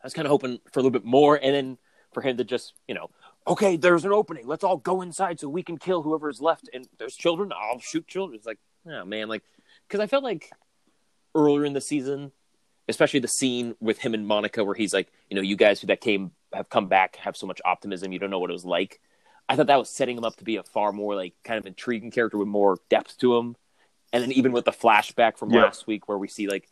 I was kind of hoping for a little bit more, and then. For him to just, you know, okay, there's an opening. Let's all go inside so we can kill whoever is left. And there's children. I'll shoot children. It's like, oh, man. Like, because I felt like earlier in the season, especially the scene with him and Monica where he's like, you know, you guys that came have come back have so much optimism. You don't know what it was like. I thought that was setting him up to be a far more, like, kind of intriguing character with more depth to him. And then even with the flashback from yeah. last week where we see, like,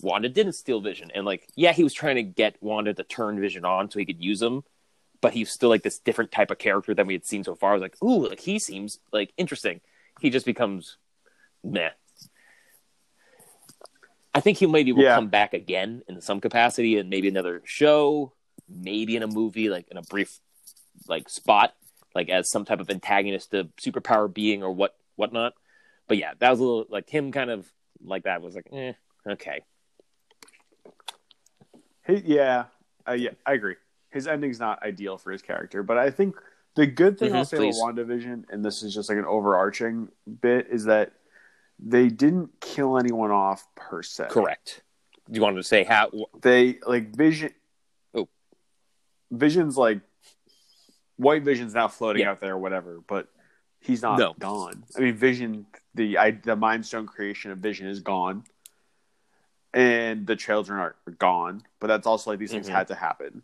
Wanda didn't steal Vision, and like, yeah, he was trying to get Wanda to turn Vision on so he could use him, but he's still like this different type of character than we had seen so far. I was like, ooh, like he seems like interesting. He just becomes meh. I think he maybe will yeah. come back again in some capacity, and maybe another show, maybe in a movie, like in a brief like spot, like as some type of antagonist to superpower being or what whatnot. But yeah, that was a little like him kind of like that was like, eh, okay. Hey, yeah, uh, yeah, I agree. His ending's not ideal for his character, but I think the good thing mm-hmm, I'll say please. about WandaVision, and this is just like an overarching bit, is that they didn't kill anyone off per se. Correct. Do you want to say how they like Vision? Oh, Vision's like White Vision's now floating yeah. out there, or whatever, but he's not no. gone. I mean, Vision, the I, the Mind Stone creation of Vision is gone. And the children are gone, but that's also like these things mm-hmm. had to happen.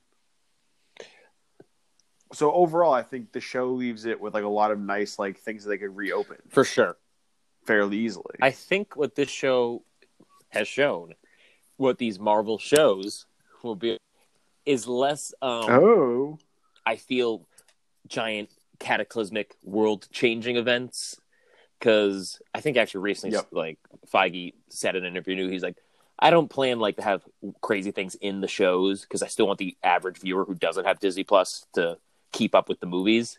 so overall, I think the show leaves it with like a lot of nice like things that they could reopen for sure, fairly easily. I think what this show has shown, what these Marvel shows will be, is less. Um, oh, I feel giant cataclysmic world-changing events, because I think actually recently, yep. like Feige said in an interview, he's like, I don't plan like to have crazy things in the shows because I still want the average viewer who doesn't have Disney Plus to keep up with the movies.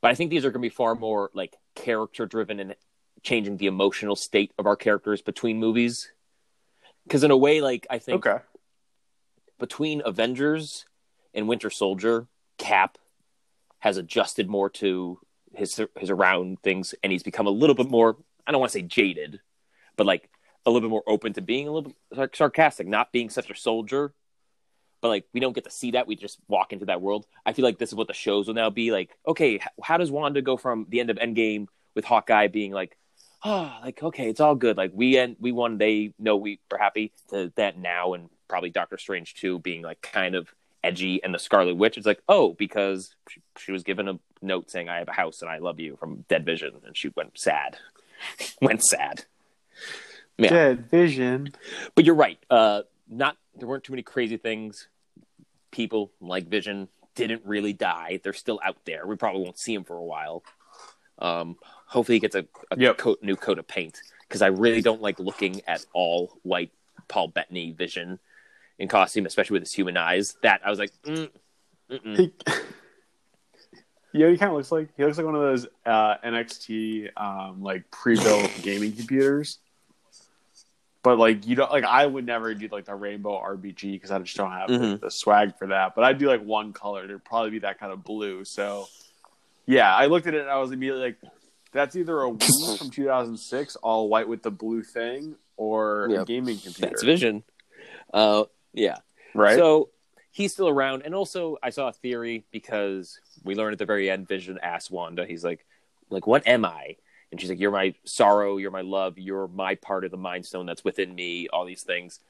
But I think these are going to be far more like character driven and changing the emotional state of our characters between movies. Because in a way, like I think okay. between Avengers and Winter Soldier, Cap has adjusted more to his his around things, and he's become a little bit more, I don't want to say jaded, but like a little bit more open to being a little bit sarcastic, not being such a soldier. But like, we don't get to see that. We just walk into that world. I feel like this is what the shows will now be like. Okay, how does Wanda go from the end of Endgame with Hawkeye being like, oh, like, okay, it's all good. Like we end, we won. They know we are happy to that now. And probably Doctor Strange too, being like kind of edgy, and the Scarlet Witch. It's like, oh, because she, she was given a note saying, I have a house and I love you from Dead Vision. And she went sad, went sad. Yeah. Dead Vision. But you're right. Uh, not there weren't too many crazy things. People like Vision didn't really die. They're still out there. We probably won't see him for a while. Um, hopefully he gets a, a yep. coat, new coat of paint, because I really don't like looking at all white Paul Bettany Vision in costume, especially with his human eyes. That I was like, mm, mm-mm. He, yeah, he kind of looks like he looks like one of those uh, N X T um, like pre-built gaming computers. But like you don't like, I would never do like the rainbow R B G because I just don't have mm-hmm. like, the swag for that. But I'd do like one color. It'd probably be that kind of blue. So yeah, I looked at it and I was immediately like, that's either a Wii from two thousand six, all white with the blue thing, or yep. a gaming computer. That's Vision. Uh, yeah, right. So he's still around, and also I saw a theory because we learned at the very end, Vision asked Wanda. He's like, like, what am I? And she's like, you're my sorrow, you're my love, you're my part of the Mind Stone that's within me, all these things.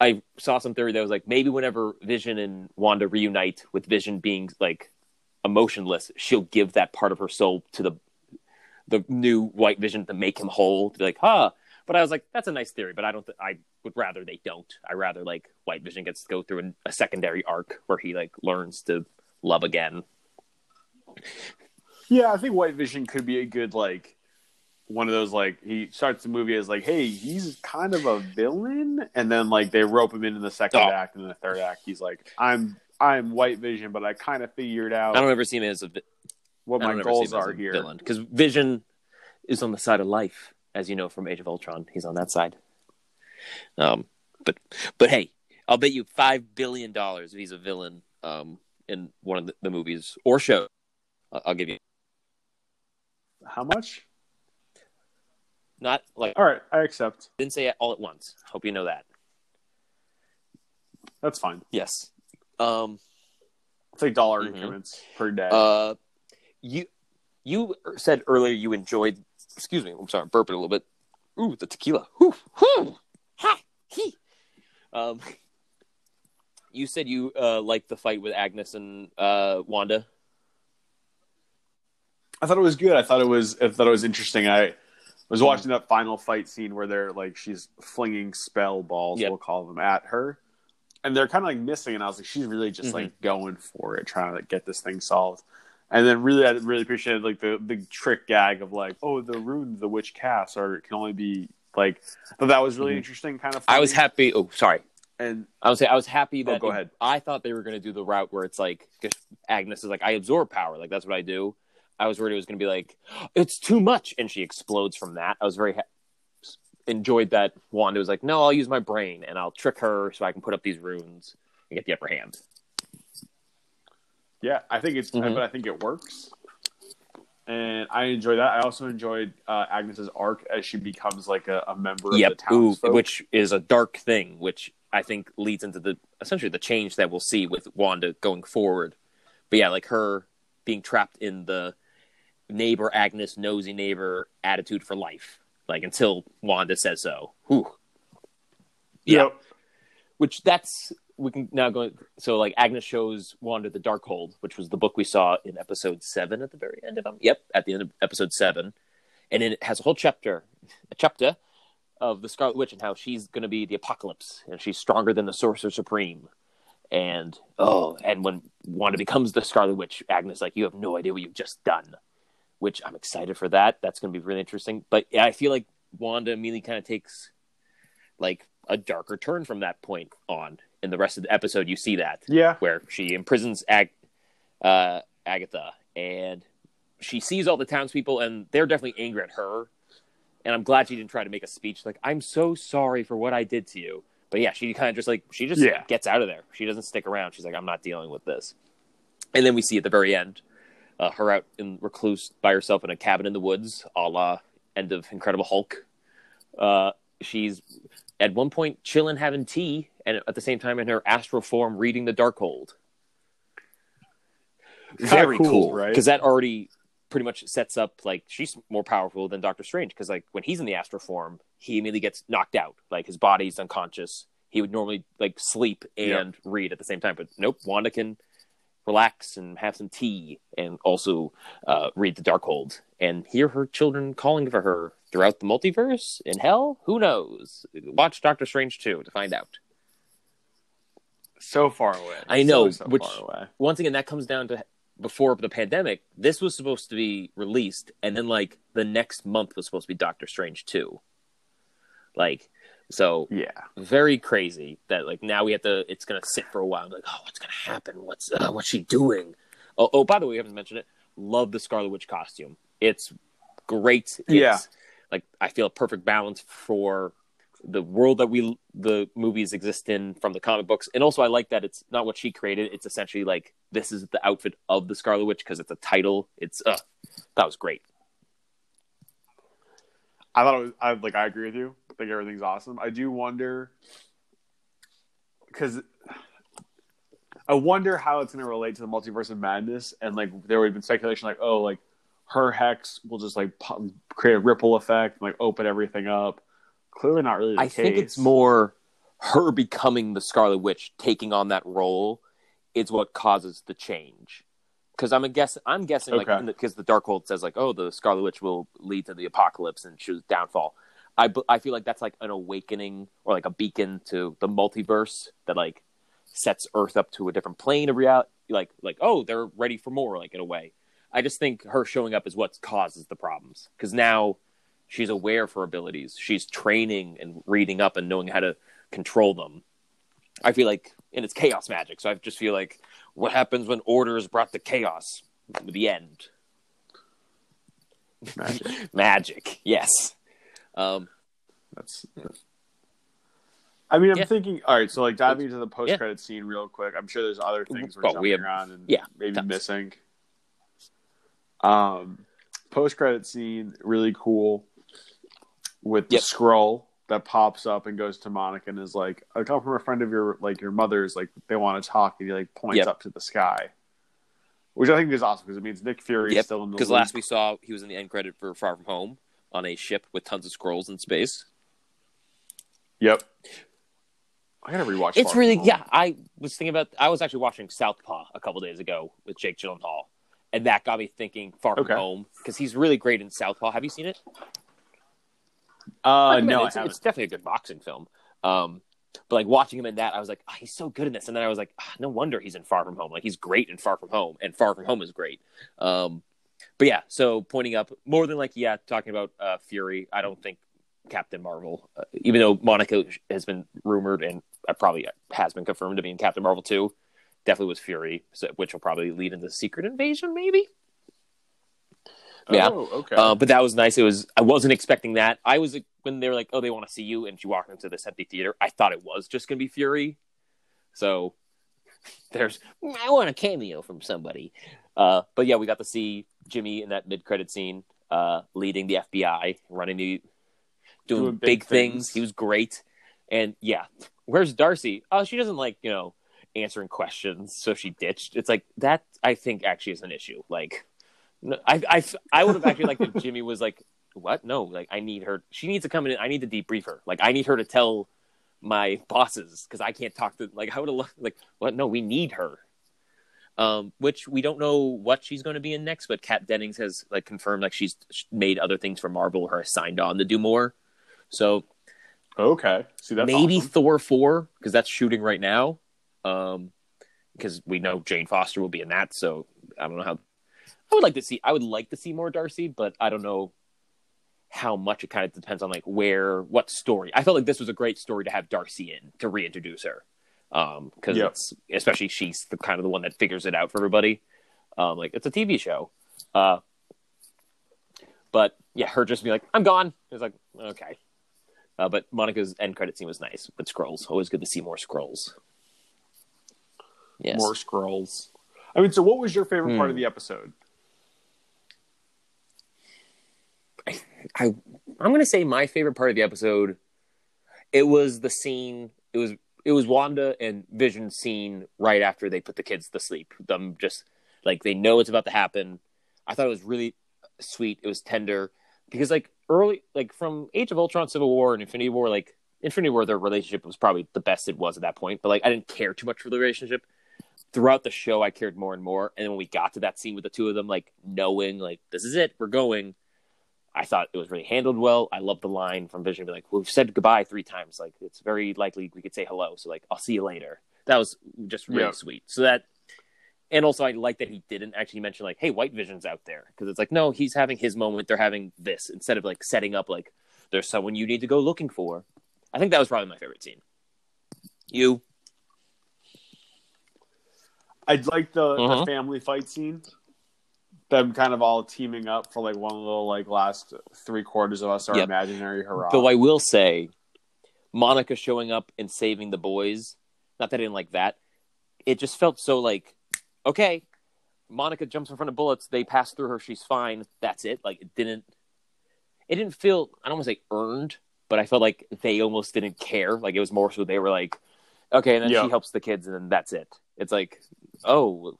I saw some theory that was like, maybe whenever Vision and Wanda reunite, with Vision being like emotionless, she'll give that part of her soul to the the new white Vision to make him whole, to be like, huh. But I was like, that's a nice theory, but I don't. Th- I would rather they don't. I rather like white Vision gets to go through an, a secondary arc where he like learns to love again. Yeah, I think White Vision could be a good, like, one of those, like, he starts the movie as, like, hey, he's kind of a villain, and then, like, they rope him into the second oh. act, and in the third act, he's like, I'm I'm White Vision, but I kind of figured out... I don't ever see him as a... Vi- what my goals are here. Because Vision is on the side of life, as you know from Age of Ultron. He's on that side. Um, But, but hey, I'll bet you five billion dollars if he's a villain um, in one of the, the movies or shows. I'll, I'll give you... How much? Not like... All right, I accept. Didn't say it all at once. Hope you know that. That's fine. Yes. Um, it's like dollar mm-hmm. increments per day. Uh, you you said earlier you enjoyed... Excuse me, I'm sorry, I'm burping a little bit. Ooh, the tequila. Whew, whew, ha, he. Um, you said you uh, liked the fight with Agnes and uh, Wanda. I thought it was good. I thought it was. I thought it was interesting. I was watching that final fight scene where they're like, she's flinging spell balls, yep. we'll call them, at her, and they're kind of like missing. And I was like, she's really just mm-hmm. like going for it, trying to like, get this thing solved. And then really, I really appreciated like the the trick gag of like, oh, the runes the witch casts are can only be like. But that was really mm-hmm. interesting. Kind of. Funny. I was happy. Oh, sorry. And I would say I was happy that oh, go it, ahead. I thought they were going to do the route where it's like Agnes is like, I absorb power, like that's what I do. I was worried it was going to be like, it's too much, and she explodes from that. I was very ha- enjoyed that Wanda was like, no, I'll use my brain, and I'll trick her so I can put up these runes and get the upper hand. Yeah, I think it's, mm-hmm. but I think it works, and I enjoy that. I also enjoyed uh, Agnes's arc as she becomes like a, a member yep. of the townsfolk, which is a dark thing, which I think leads into the essentially the change that we'll see with Wanda going forward. But yeah, like her being trapped in the neighbor Agnes, nosy neighbor attitude for life, like until Wanda says so. Whew. Yeah, yep. Which that's we can now go. So, like, Agnes shows Wanda the Darkhold, which was the book we saw in episode seven at the very end of them. Yep, at the end of episode seven. And then it has a whole chapter, a chapter of the Scarlet Witch and how she's going to be the Apocalypse. And she's stronger than the Sorcerer Supreme. And, oh, and when Wanda becomes the Scarlet Witch, Agnes, like, you have no idea what you've just done. Which I'm excited for that. That's going to be really interesting. But yeah, I feel like Wanda immediately kind of takes, like, a darker turn from that point on. In the rest of the episode, you see that. Yeah. Where she imprisons Ag- uh, Agatha. And she sees all the townspeople, and they're definitely angry at her. And I'm glad she didn't try to make a speech like, I'm so sorry for what I did to you. But yeah, she kind of just like, she just yeah. gets out of there. She doesn't stick around. She's like, I'm not dealing with this. And then we see at the very end, uh, her out in recluse by herself in a cabin in the woods, a la end of Incredible Hulk. Uh, she's at one point chilling, having tea, and at the same time in her astral form reading the Darkhold. Very cool, cool, right? Because that already pretty much sets up, like, she's more powerful than Doctor Strange, because, like, when he's in the astral form, he immediately gets knocked out. Like, his body's unconscious. He would normally, like, sleep and yep. read at the same time, but nope, Wanda can relax and have some tea and also uh, read the Darkhold and hear her children calling for her throughout the multiverse, in hell, who knows? Watch Doctor Strange two to find out. So far away. I know, so, so which, far away. Once again, that comes down to before the pandemic, this was supposed to be released, and then, like, the next month was supposed to be Doctor Strange two. Like, so, yeah, very crazy that, like, now we have to, it's going to sit for a while. I'm like, oh, what's going to happen? What's uh, what's she doing? Oh, oh, by the way, we haven't mentioned it. Love the Scarlet Witch costume. It's great. It's, yeah. Like, I feel a perfect balance for the world that we, the movies exist in from the comic books. And also I like that it's not what she created. It's essentially like, this is the outfit of the Scarlet Witch because it's a title. It's, uh, that was great. I thought it was, I, like, I agree with you. I think everything's awesome. I do wonder, because I wonder how it's going to relate to the Multiverse of Madness. And, like, there would have been speculation like, oh, like, her hex will just, like, pop, create a ripple effect, and, like, open everything up. Clearly not really the I case. I think it's more her becoming the Scarlet Witch, taking on that role, is what causes the change. Because I'm a guess, I'm guessing, okay. like, because the Darkhold says, like, oh, the Scarlet Witch will lead to the apocalypse and choose downfall. I, I feel like that's, like, an awakening or, like, a beacon to the multiverse that, like, sets Earth up to a different plane of reality. Like, like oh, they're ready for more, like, in a way. I just think her showing up is what causes the problems. Because now she's aware of her abilities. She's training and reading up and knowing how to control them. I feel like, and it's chaos magic, so I just feel like, what happens when order is brought to chaos? The end. Magic. Magic, yes. Um, that's, that's... I mean, I'm yeah. thinking, all right, so, like, diving into the post-credit yeah. scene real quick. I'm sure there's other things we're well, jumping we have, around and yeah, maybe tons. missing. Um, post-credit scene, really cool, with the yep. scroll that pops up and goes to Monica and is like, I come from a friend of your, like, your mother's, like, they want to talk, and he, like, points yep. up to the sky. Which I think is awesome, because it means Nick Fury yep. is still in the league. Because last we saw, he was in the end credit for Far From Home on a ship with tons of scrolls in space. Yep. I gotta rewatch It's Far really, From Home. Yeah, I was thinking about, I was actually watching Southpaw a couple days ago with Jake Gyllenhaal, and that got me thinking Far From okay. Home, because he's really great in Southpaw. Have you seen it? Uh, no, it's, I haven't. It's definitely a good boxing film. Um, but, like, watching him in that, I was like, oh, he's so good in this. And then I was like, oh, no wonder he's in Far From Home. Like, he's great in Far From Home, and Far From Home is great. Um, but yeah, so pointing up more than, like, yeah, talking about uh, Fury. I don't think Captain Marvel, uh, even though Monica has been rumored and probably has been confirmed to be in Captain Marvel two, definitely was Fury, so, which will probably lead into Secret Invasion, maybe. Yeah. Oh, okay. Uh, but that was nice. It was. I wasn't expecting that. I was when they were like, "Oh, they want to see you," and she walked into this empty theater. I thought it was just going to be Fury. So there's. I want a cameo from somebody. Uh, but yeah, we got to see Jimmy in that mid-credit scene, uh, leading the F B I, running the, doing, doing big, big things. things. He was great. And yeah, where's Darcy? Oh, she doesn't like you know answering questions, so she ditched. It's like that. I think actually is an issue. Like. No, I, I, I would have actually liked if Jimmy was like, what? No, like, I need her. She needs to come in. I need to debrief her. Like, I need her to tell my bosses because I can't talk to, like, I would have like, well, no, we need her. Um, which we don't know what she's going to be in next, but Kat Dennings has like confirmed like she's made other things for Marvel or has signed on to do more. So okay, see that's maybe awesome. Thor four because that's shooting right now. Um, because we know Jane Foster will be in that, so I don't know how. I would like to see. I would like to see more Darcy, but I don't know how much. It kind of depends on like where, what story. I felt like this was a great story to have Darcy in to reintroduce her. Um, because yep. especially she's the kind of the one that figures it out for everybody. Um, like it's a T V show, uh, but yeah, her just be like, "I'm gone." It's like okay, uh, but Monica's end credit scene was nice with Skrulls. Always good to see more Skrulls. Yes, more Skrulls. I mean, so what was your favorite hmm. part of the episode? I, I I'm gonna say my favorite part of the episode. It was the scene. It was. It was Wanda and Vision's scene right after they put the kids to sleep. Them just, like, they know it's about to happen. I thought it was really sweet. It was tender. Because, like, early, like, from Age of Ultron, Civil War, and Infinity War, like, Infinity War, their relationship was probably the best it was at that point. But, like, I didn't care too much for the relationship. Throughout the show, I cared more and more. And then when we got to that scene with the two of them, like, knowing, like, this is it, we're going. I thought it was really handled well. I love the line from Vision, be like, we've said goodbye three times. Like, it's very likely we could say hello. So, like, I'll see you later. That was just really yeah. sweet. So that, and also I like that he didn't actually mention, like, hey, White Vision's out there. Because it's like, no, he's having his moment. They're having this. Instead of, like, setting up, like, there's someone you need to go looking for. I think that was probably my favorite scene. You? I'd like the, uh-huh. the family fight scene. Them kind of all teaming up for like one little like last three quarters of us are yep. imaginary hurrah. Though I will say, Monica showing up and saving the boys. Not that I didn't like that. It just felt so like, okay, Monica jumps in front of bullets. They pass through her. She's fine. That's it. Like it didn't. It didn't feel. I don't want to say earned, but I felt like they almost didn't care. Like it was more so they were like, okay, and then yep. she helps the kids, and then that's it. It's like, oh.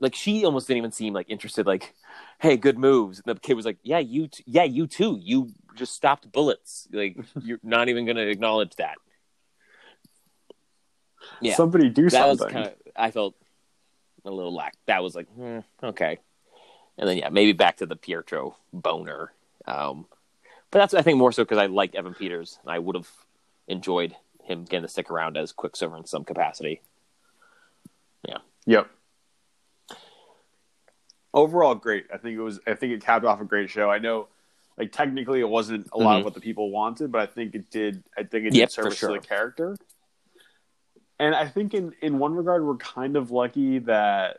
Like, she almost didn't even seem, like, interested, like, hey, good moves. And the kid was like, yeah, you t- yeah, you too. You just stopped bullets. Like, you're not even going to acknowledge that. Yeah. Somebody do that something. Was kinda, I felt a little lack. That was like, hmm, okay. And then, yeah, maybe back to the Pietro boner. Um, but that's, I think, more so because I like Evan Peters. And I would have enjoyed him getting to stick around as Quicksilver in some capacity. Yeah. Yep. Overall, great. I think it was. I think it capped off a great show. I know, like technically, it wasn't a lot mm-hmm. of what the people wanted, but I think it did. I think it did yep, service sure. to the character. And I think, in, in one regard, we're kind of lucky that,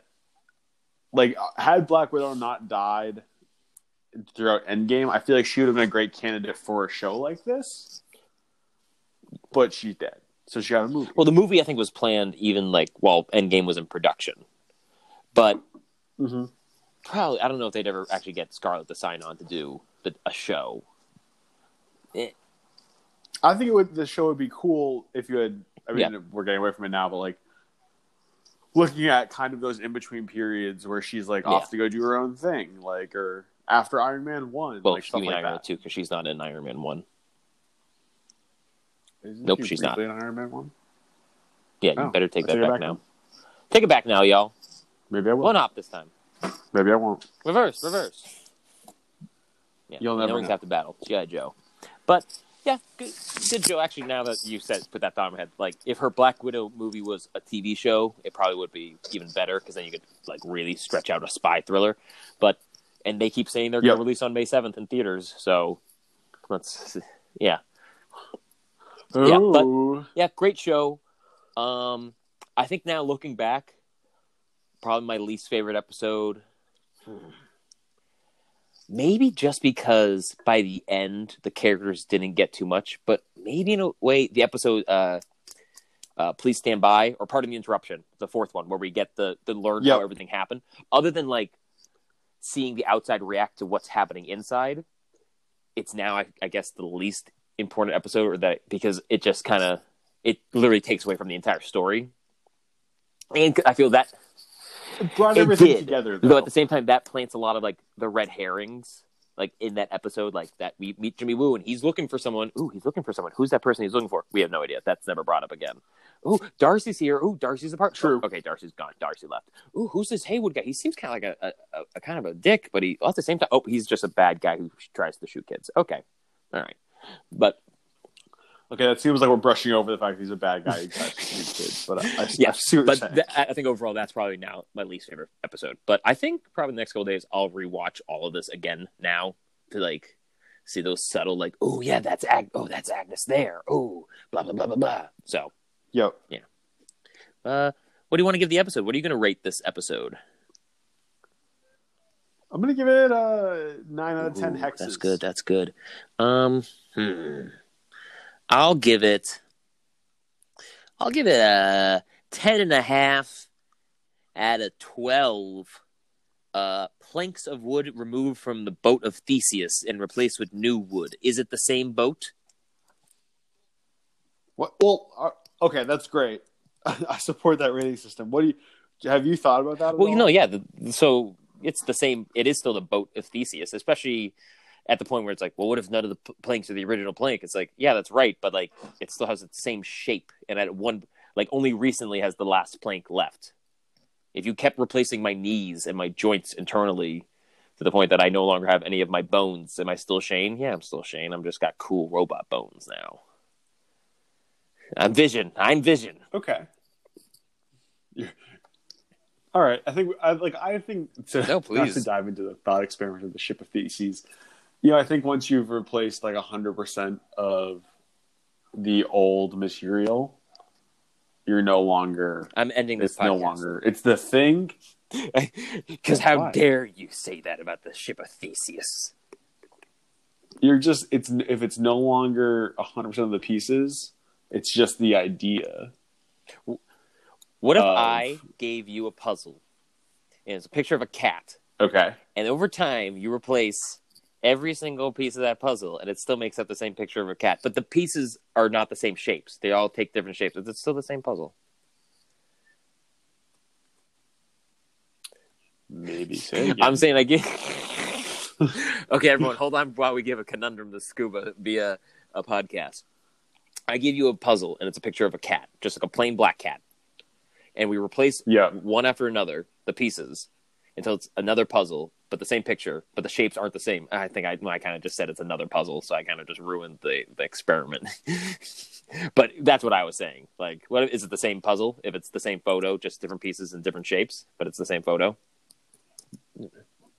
like, had Black Widow not died throughout Endgame, I feel like she would have been a great candidate for a show like this. But she's dead, so she got a movie. Well, the movie I think was planned even like while Endgame was in production, but. Mm-hmm. Probably, I don't know if they'd ever actually get Scarlett to sign on to do the, a show. Eh. I think it would. The show would be cool if you had. I mean, yeah. we're getting away from it now, but like looking at kind of those in between periods where she's like off yeah. to go do her own thing, like or after Iron Man One. Well, like, she mean like Iron Man Two because she's not in Iron Man One. Isn't nope, she she's not in Iron Man One. Yeah, oh, you better take I'll that take back, back now. now. Take it back now, y'all. Maybe I will. One up this time. Maybe I won't. Reverse, reverse. Yeah, you'll never always have to battle. G I. Joe. But, yeah, good, good Joe. Actually, now that you said put that thought in my head, like, if her Black Widow movie was a T V show, it probably would be even better because then you could, like, really stretch out a spy thriller. But, and they keep saying they're yep. going to release on May seventh in theaters, so let's, yeah. Ooh. Yeah, but, yeah, great show. Um, I think now looking back, probably my least favorite episode. Hmm. Maybe just because by the end, the characters didn't get too much. But maybe in a way, the episode, uh, uh, Please Stand By, or Pardon the Interruption, the fourth one, where we get the, the learn yep. how everything happened. Other than, like, seeing the outside react to what's happening inside, it's now, I, I guess, the least important episode, or that because it just kind of, it literally takes away from the entire story. And I feel that... It brought everything it did, together, though. But at the same time, that plants a lot of like the red herrings. like in that episode, like that we meet Jimmy Woo and he's looking for someone. Ooh, he's looking for someone. Who's that person he's looking for? We have no idea. That's never brought up again. Ooh, Darcy's here. Ooh, Darcy's apart. True. Okay, Darcy's gone. Darcy left. Ooh, who's this Haywood guy? He seems kind of like a, a, a kind of a dick, but he well, at the same time, oh, he's just a bad guy who tries to shoot kids. Okay, all right, but okay, that seems like we're brushing over the fact that he's a bad guy who tries to shoot kids. But I, I, yeah, I see what but th- I think overall that's probably now my least favorite episode. But I think probably the next couple of days I'll rewatch all of this again now to like. See those subtle, like, oh yeah, that's Ag- oh that's Agnes there. Oh, blah blah blah blah blah. So, yep, yeah. Uh, what do you want to give the episode? What are you going to rate this episode? I'm going to give it a nine out of ten. Ooh, hexes. That's good. That's good. Um, hmm. I'll give it. I'll give it a ten and a half out of twelve. Uh, planks of wood removed from the boat of Theseus and replaced with new wood. Is it the same boat? What? Well, uh, okay, that's great. I support that rating system. What do you have? You thought about that? At well, all? you know, yeah. The, so it's the same. It is still the boat of Theseus, especially at the point where it's like, well, what if none of the p- planks are the original plank? It's like, yeah, that's right, but like, it still has its same shape, and at one, like, only recently has the last plank left. If you kept replacing my knees and my joints internally to the point that I no longer have any of my bones, am I still Shane? Yeah, I'm still Shane. I'm just got cool robot bones now. I'm Vision. I'm Vision. Okay. You're... All right. I think I like. I think to, no, please. Not to dive into the thought experiment of the ship of Theseus. You know, I think once you've replaced like a hundred percent of the old material. You're no longer. I'm ending this podcast. It's no longer. It's the thing. Because how why? Dare you say that about the ship of Theseus? You're just. It's if it's no longer one hundred percent of the pieces, it's just the idea. What if of... I gave you a puzzle? And it's a picture of a cat. Okay. And over time, you replace every single piece of that puzzle, and it still makes up the same picture of a cat. But the pieces are not the same shapes. They all take different shapes. It's still the same puzzle. Maybe so. Yeah. I'm saying I get... Okay, everyone, hold on while we give a conundrum to Scuba via a podcast. I give you a puzzle, and it's a picture of a cat, just like a plain black cat. And we replace yeah. one after another, the pieces, until it's another puzzle, but the same picture, but the shapes aren't the same. I think I, I kind of just said it's another puzzle, so I kind of just ruined the, the experiment. But that's what I was saying. Like, what if, is it the same puzzle? If it's the same photo, just different pieces and different shapes, but it's the same photo?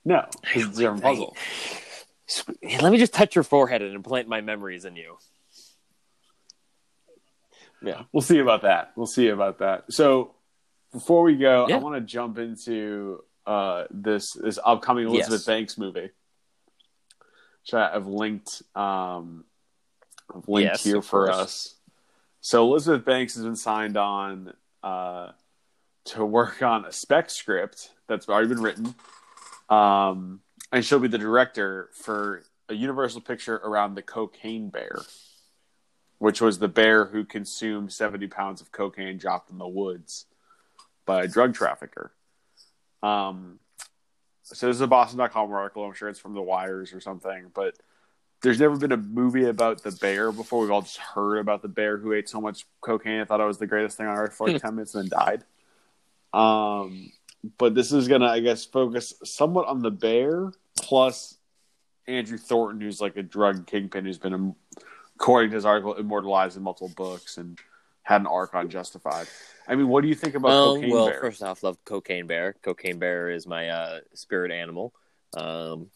No, it's a different puzzle. Let me just touch your forehead and implant my memories in you. Yeah, we'll see about that. We'll see about that. So before we go, yeah. I want to jump into... Uh, this this upcoming Elizabeth yes. Banks movie, which I have linked, um, I've linked yes, here for course. us. So Elizabeth Banks has been signed on uh, to work on a spec script that's already been written, um, and she'll be the director for a Universal picture around the Cocaine Bear, which was the bear who consumed seventy pounds of cocaine dropped in the woods by a drug trafficker. Um, so this is a Boston dot com article. I'm sure it's from The Wires or something, but there's never been a movie about the bear before. We've all just heard about the bear who ate so much cocaine. I thought it was the greatest thing on earth for like ten minutes and then died. Um, but this is going to, I guess, focus somewhat on the bear plus Andrew Thornton, who's like a drug kingpin who's been, according to his article, immortalized in multiple books and had an arc on Justified. I mean, what do you think about um, Cocaine well, Bear? Well, first off, love Cocaine Bear. Cocaine Bear is my uh, spirit animal. Um,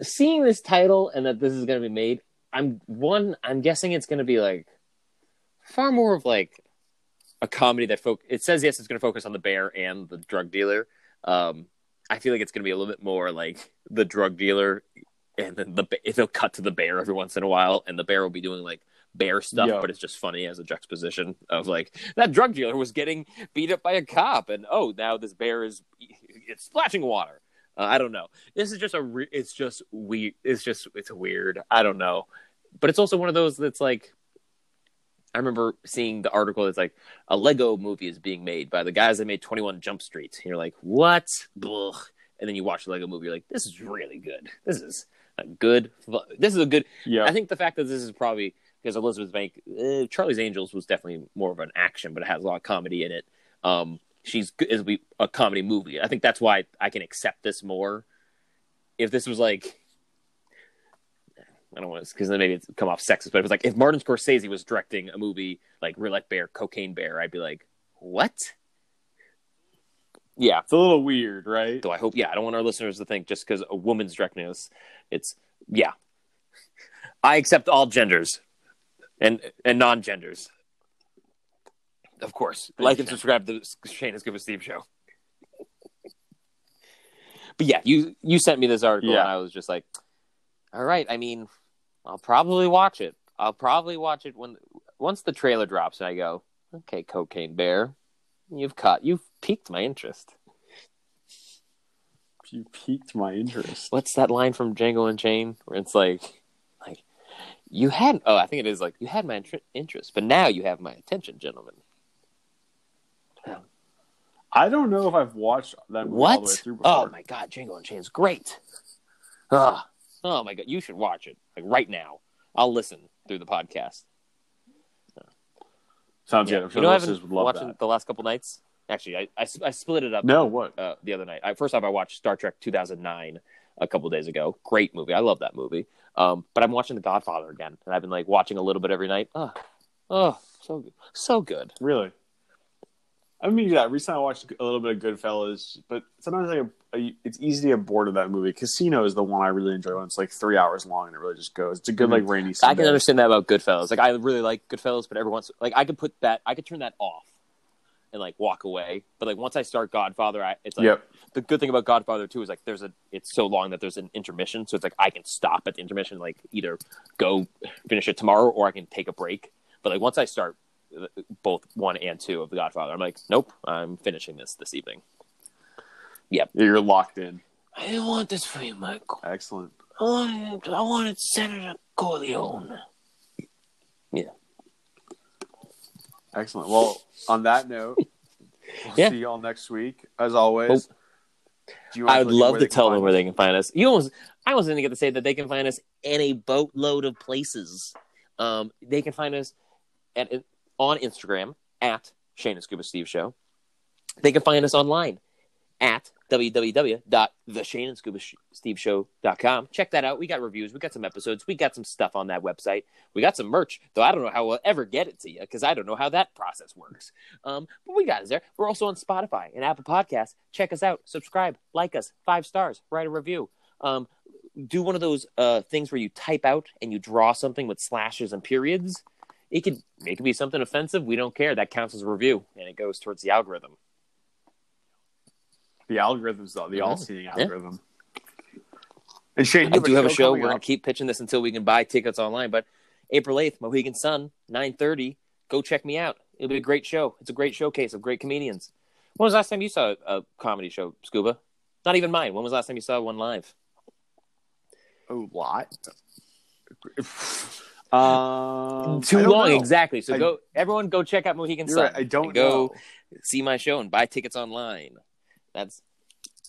seeing this title and that this is going to be made, I'm one. I'm guessing it's going to be like far more of like a comedy that fo- it says yes, it's going to focus on the bear and the drug dealer. Um, I feel like it's going to be a little bit more like the drug dealer, and then the if they'll cut to the bear every once in a while, and the bear will be doing like. Bear stuff, Yo. But it's just funny as a juxtaposition of like that drug dealer was getting beat up by a cop, and oh, now this bear is it's splashing water. Uh, I don't know. This is just a re- it's just we it's just it's weird. I don't know, but it's also one of those that's like I remember seeing the article that's like a Lego movie is being made by the guys that made twenty-one Jump Street. And you're like, what? Blech. and then you watch the Lego movie, you're like, this is really good. This is a good, this is a good, yeah. I think the fact that this is probably, because Elizabeth Banks, eh, Charlie's Angels was definitely more of an action, but it has a lot of comedy in it. Um, she's is a comedy movie. I think that's why I can accept this more. If this was like, I don't want to, because then maybe it's come off sexist, but it was like, if Martin Scorsese was directing a movie like Real Life Bear, Cocaine Bear, I'd be like, what? Yeah. It's a little weird, right? So I hope, yeah, I don't want our listeners to think just because a woman's directing us, it's, yeah. I accept all genders and, and non-genders. Of course. Like and subscribe to the Shane and Scuba Steve show. But yeah, you, you sent me this article, yeah. and I was just like, all right, I mean, I'll probably watch it. I'll probably watch it when once the trailer drops and I go, okay, Cocaine Bear, you've caught, you've piqued my interest. You piqued my interest. What's that line from Django Unchained where it's like, like you had, oh, I think it is like, you had my inter- interest, but now you have my attention, gentlemen. I don't know if I've watched that movie all the way through before. Oh my God, Django Unchained is great. Ugh. Oh my God, you should watch it like right now. I'll listen through the podcast. Sounds yeah. good. I'm sure you know, I've been watching that the last couple nights. Actually, I, I, I split it up. No, what? Uh, the other night. I, first off, I watched Star Trek two thousand nine a couple days ago. Great movie. I love that movie. Um, but I'm watching The Godfather again, and I've been like watching a little bit every night. Oh, oh, so good, so good. Really. I mean, yeah, recently I watched a little bit of Goodfellas, but sometimes like a, a, it's easy to get bored of that movie. Casino is the one I really enjoy when it's like three hours long and it really just goes. It's a good mm-hmm. like rainy Sunday. I can understand that about Goodfellas. Like I really like Goodfellas, but every once like I could put that, I could turn that off and like walk away. But like once I start Godfather, I, it's like yep. the good thing about Godfather too is like there's a it's so long that there's an intermission, so it's like I can stop at the intermission, like either go finish it tomorrow or I can take a break. But like once I start both one and two of The Godfather, I'm like, nope, I'm finishing this this evening. Yep. You're locked in. I didn't want this for you, Michael. Excellent. I wanted, I wanted Senator Corleone. Yeah. Excellent. Well, on that note, we'll yeah. see you all next week. As always, oh, do you want I would to love to tell them us? Where they can find us. You almost, I was going to get to say that they can find us in a boatload of places. Um, they can find us at on Instagram at Shane and Scuba Steve Show. They can find us online at w w w dot the shane and scuba steve show dot com. Check that out. We got reviews. We got some episodes. We got some stuff on that website. We got some merch, though I don't know how we'll ever get it to you because I don't know how that process works. Um, but we got it there. We're also on Spotify and Apple Podcasts. Check us out. Subscribe. Like us. Five stars. Write a review. Um, do one of those uh, things where you type out and you draw something with slashes and periods. It could, it could be something offensive. We don't care. That counts as a review, and it goes towards the algorithm. The algorithm's the mm-hmm. all-seeing algorithm. Yeah. And Shane, I do have a show. We're going to keep pitching this until we can buy tickets online. But April eighth, Mohegan Sun, nine thirty. Go check me out. It'll be a great show. It's a great showcase of great comedians. When was the last time you saw a, a comedy show, Scuba? Not even mine. When was the last time you saw one live? A lot. Um, Too long, know. Exactly. So I, go, everyone, go check out Mohegan Sun. Right, I don't go know. See my show and buy tickets online. That's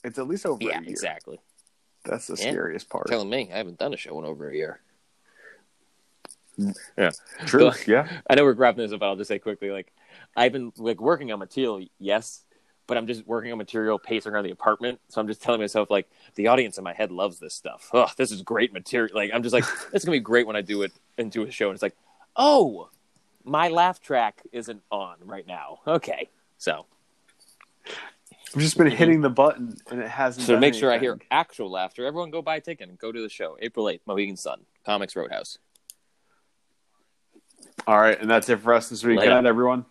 it's at least over. Yeah, a year. Exactly. That's the yeah. scariest part. You're telling me, I haven't done a show in over a year. Yeah, true. So, yeah, I know we're grabbing this up, but I'll just say quickly. Like, I've been like working on material, yes, but I'm just working on material pacing around the apartment. So I'm just telling myself, like, the audience in my head loves this stuff. Oh, this is great material. Like, I'm just like, it's gonna be great when I do it. Into a show, and it's like, oh, my laugh track isn't on right now. Okay, so I've just been hitting the button and it hasn't. So to make sure anything. I hear actual laughter, everyone go buy a ticket and go to the show. April eighth, Mohegan Sun, Comics Roadhouse. All right, and that's it for us this weekend, everyone.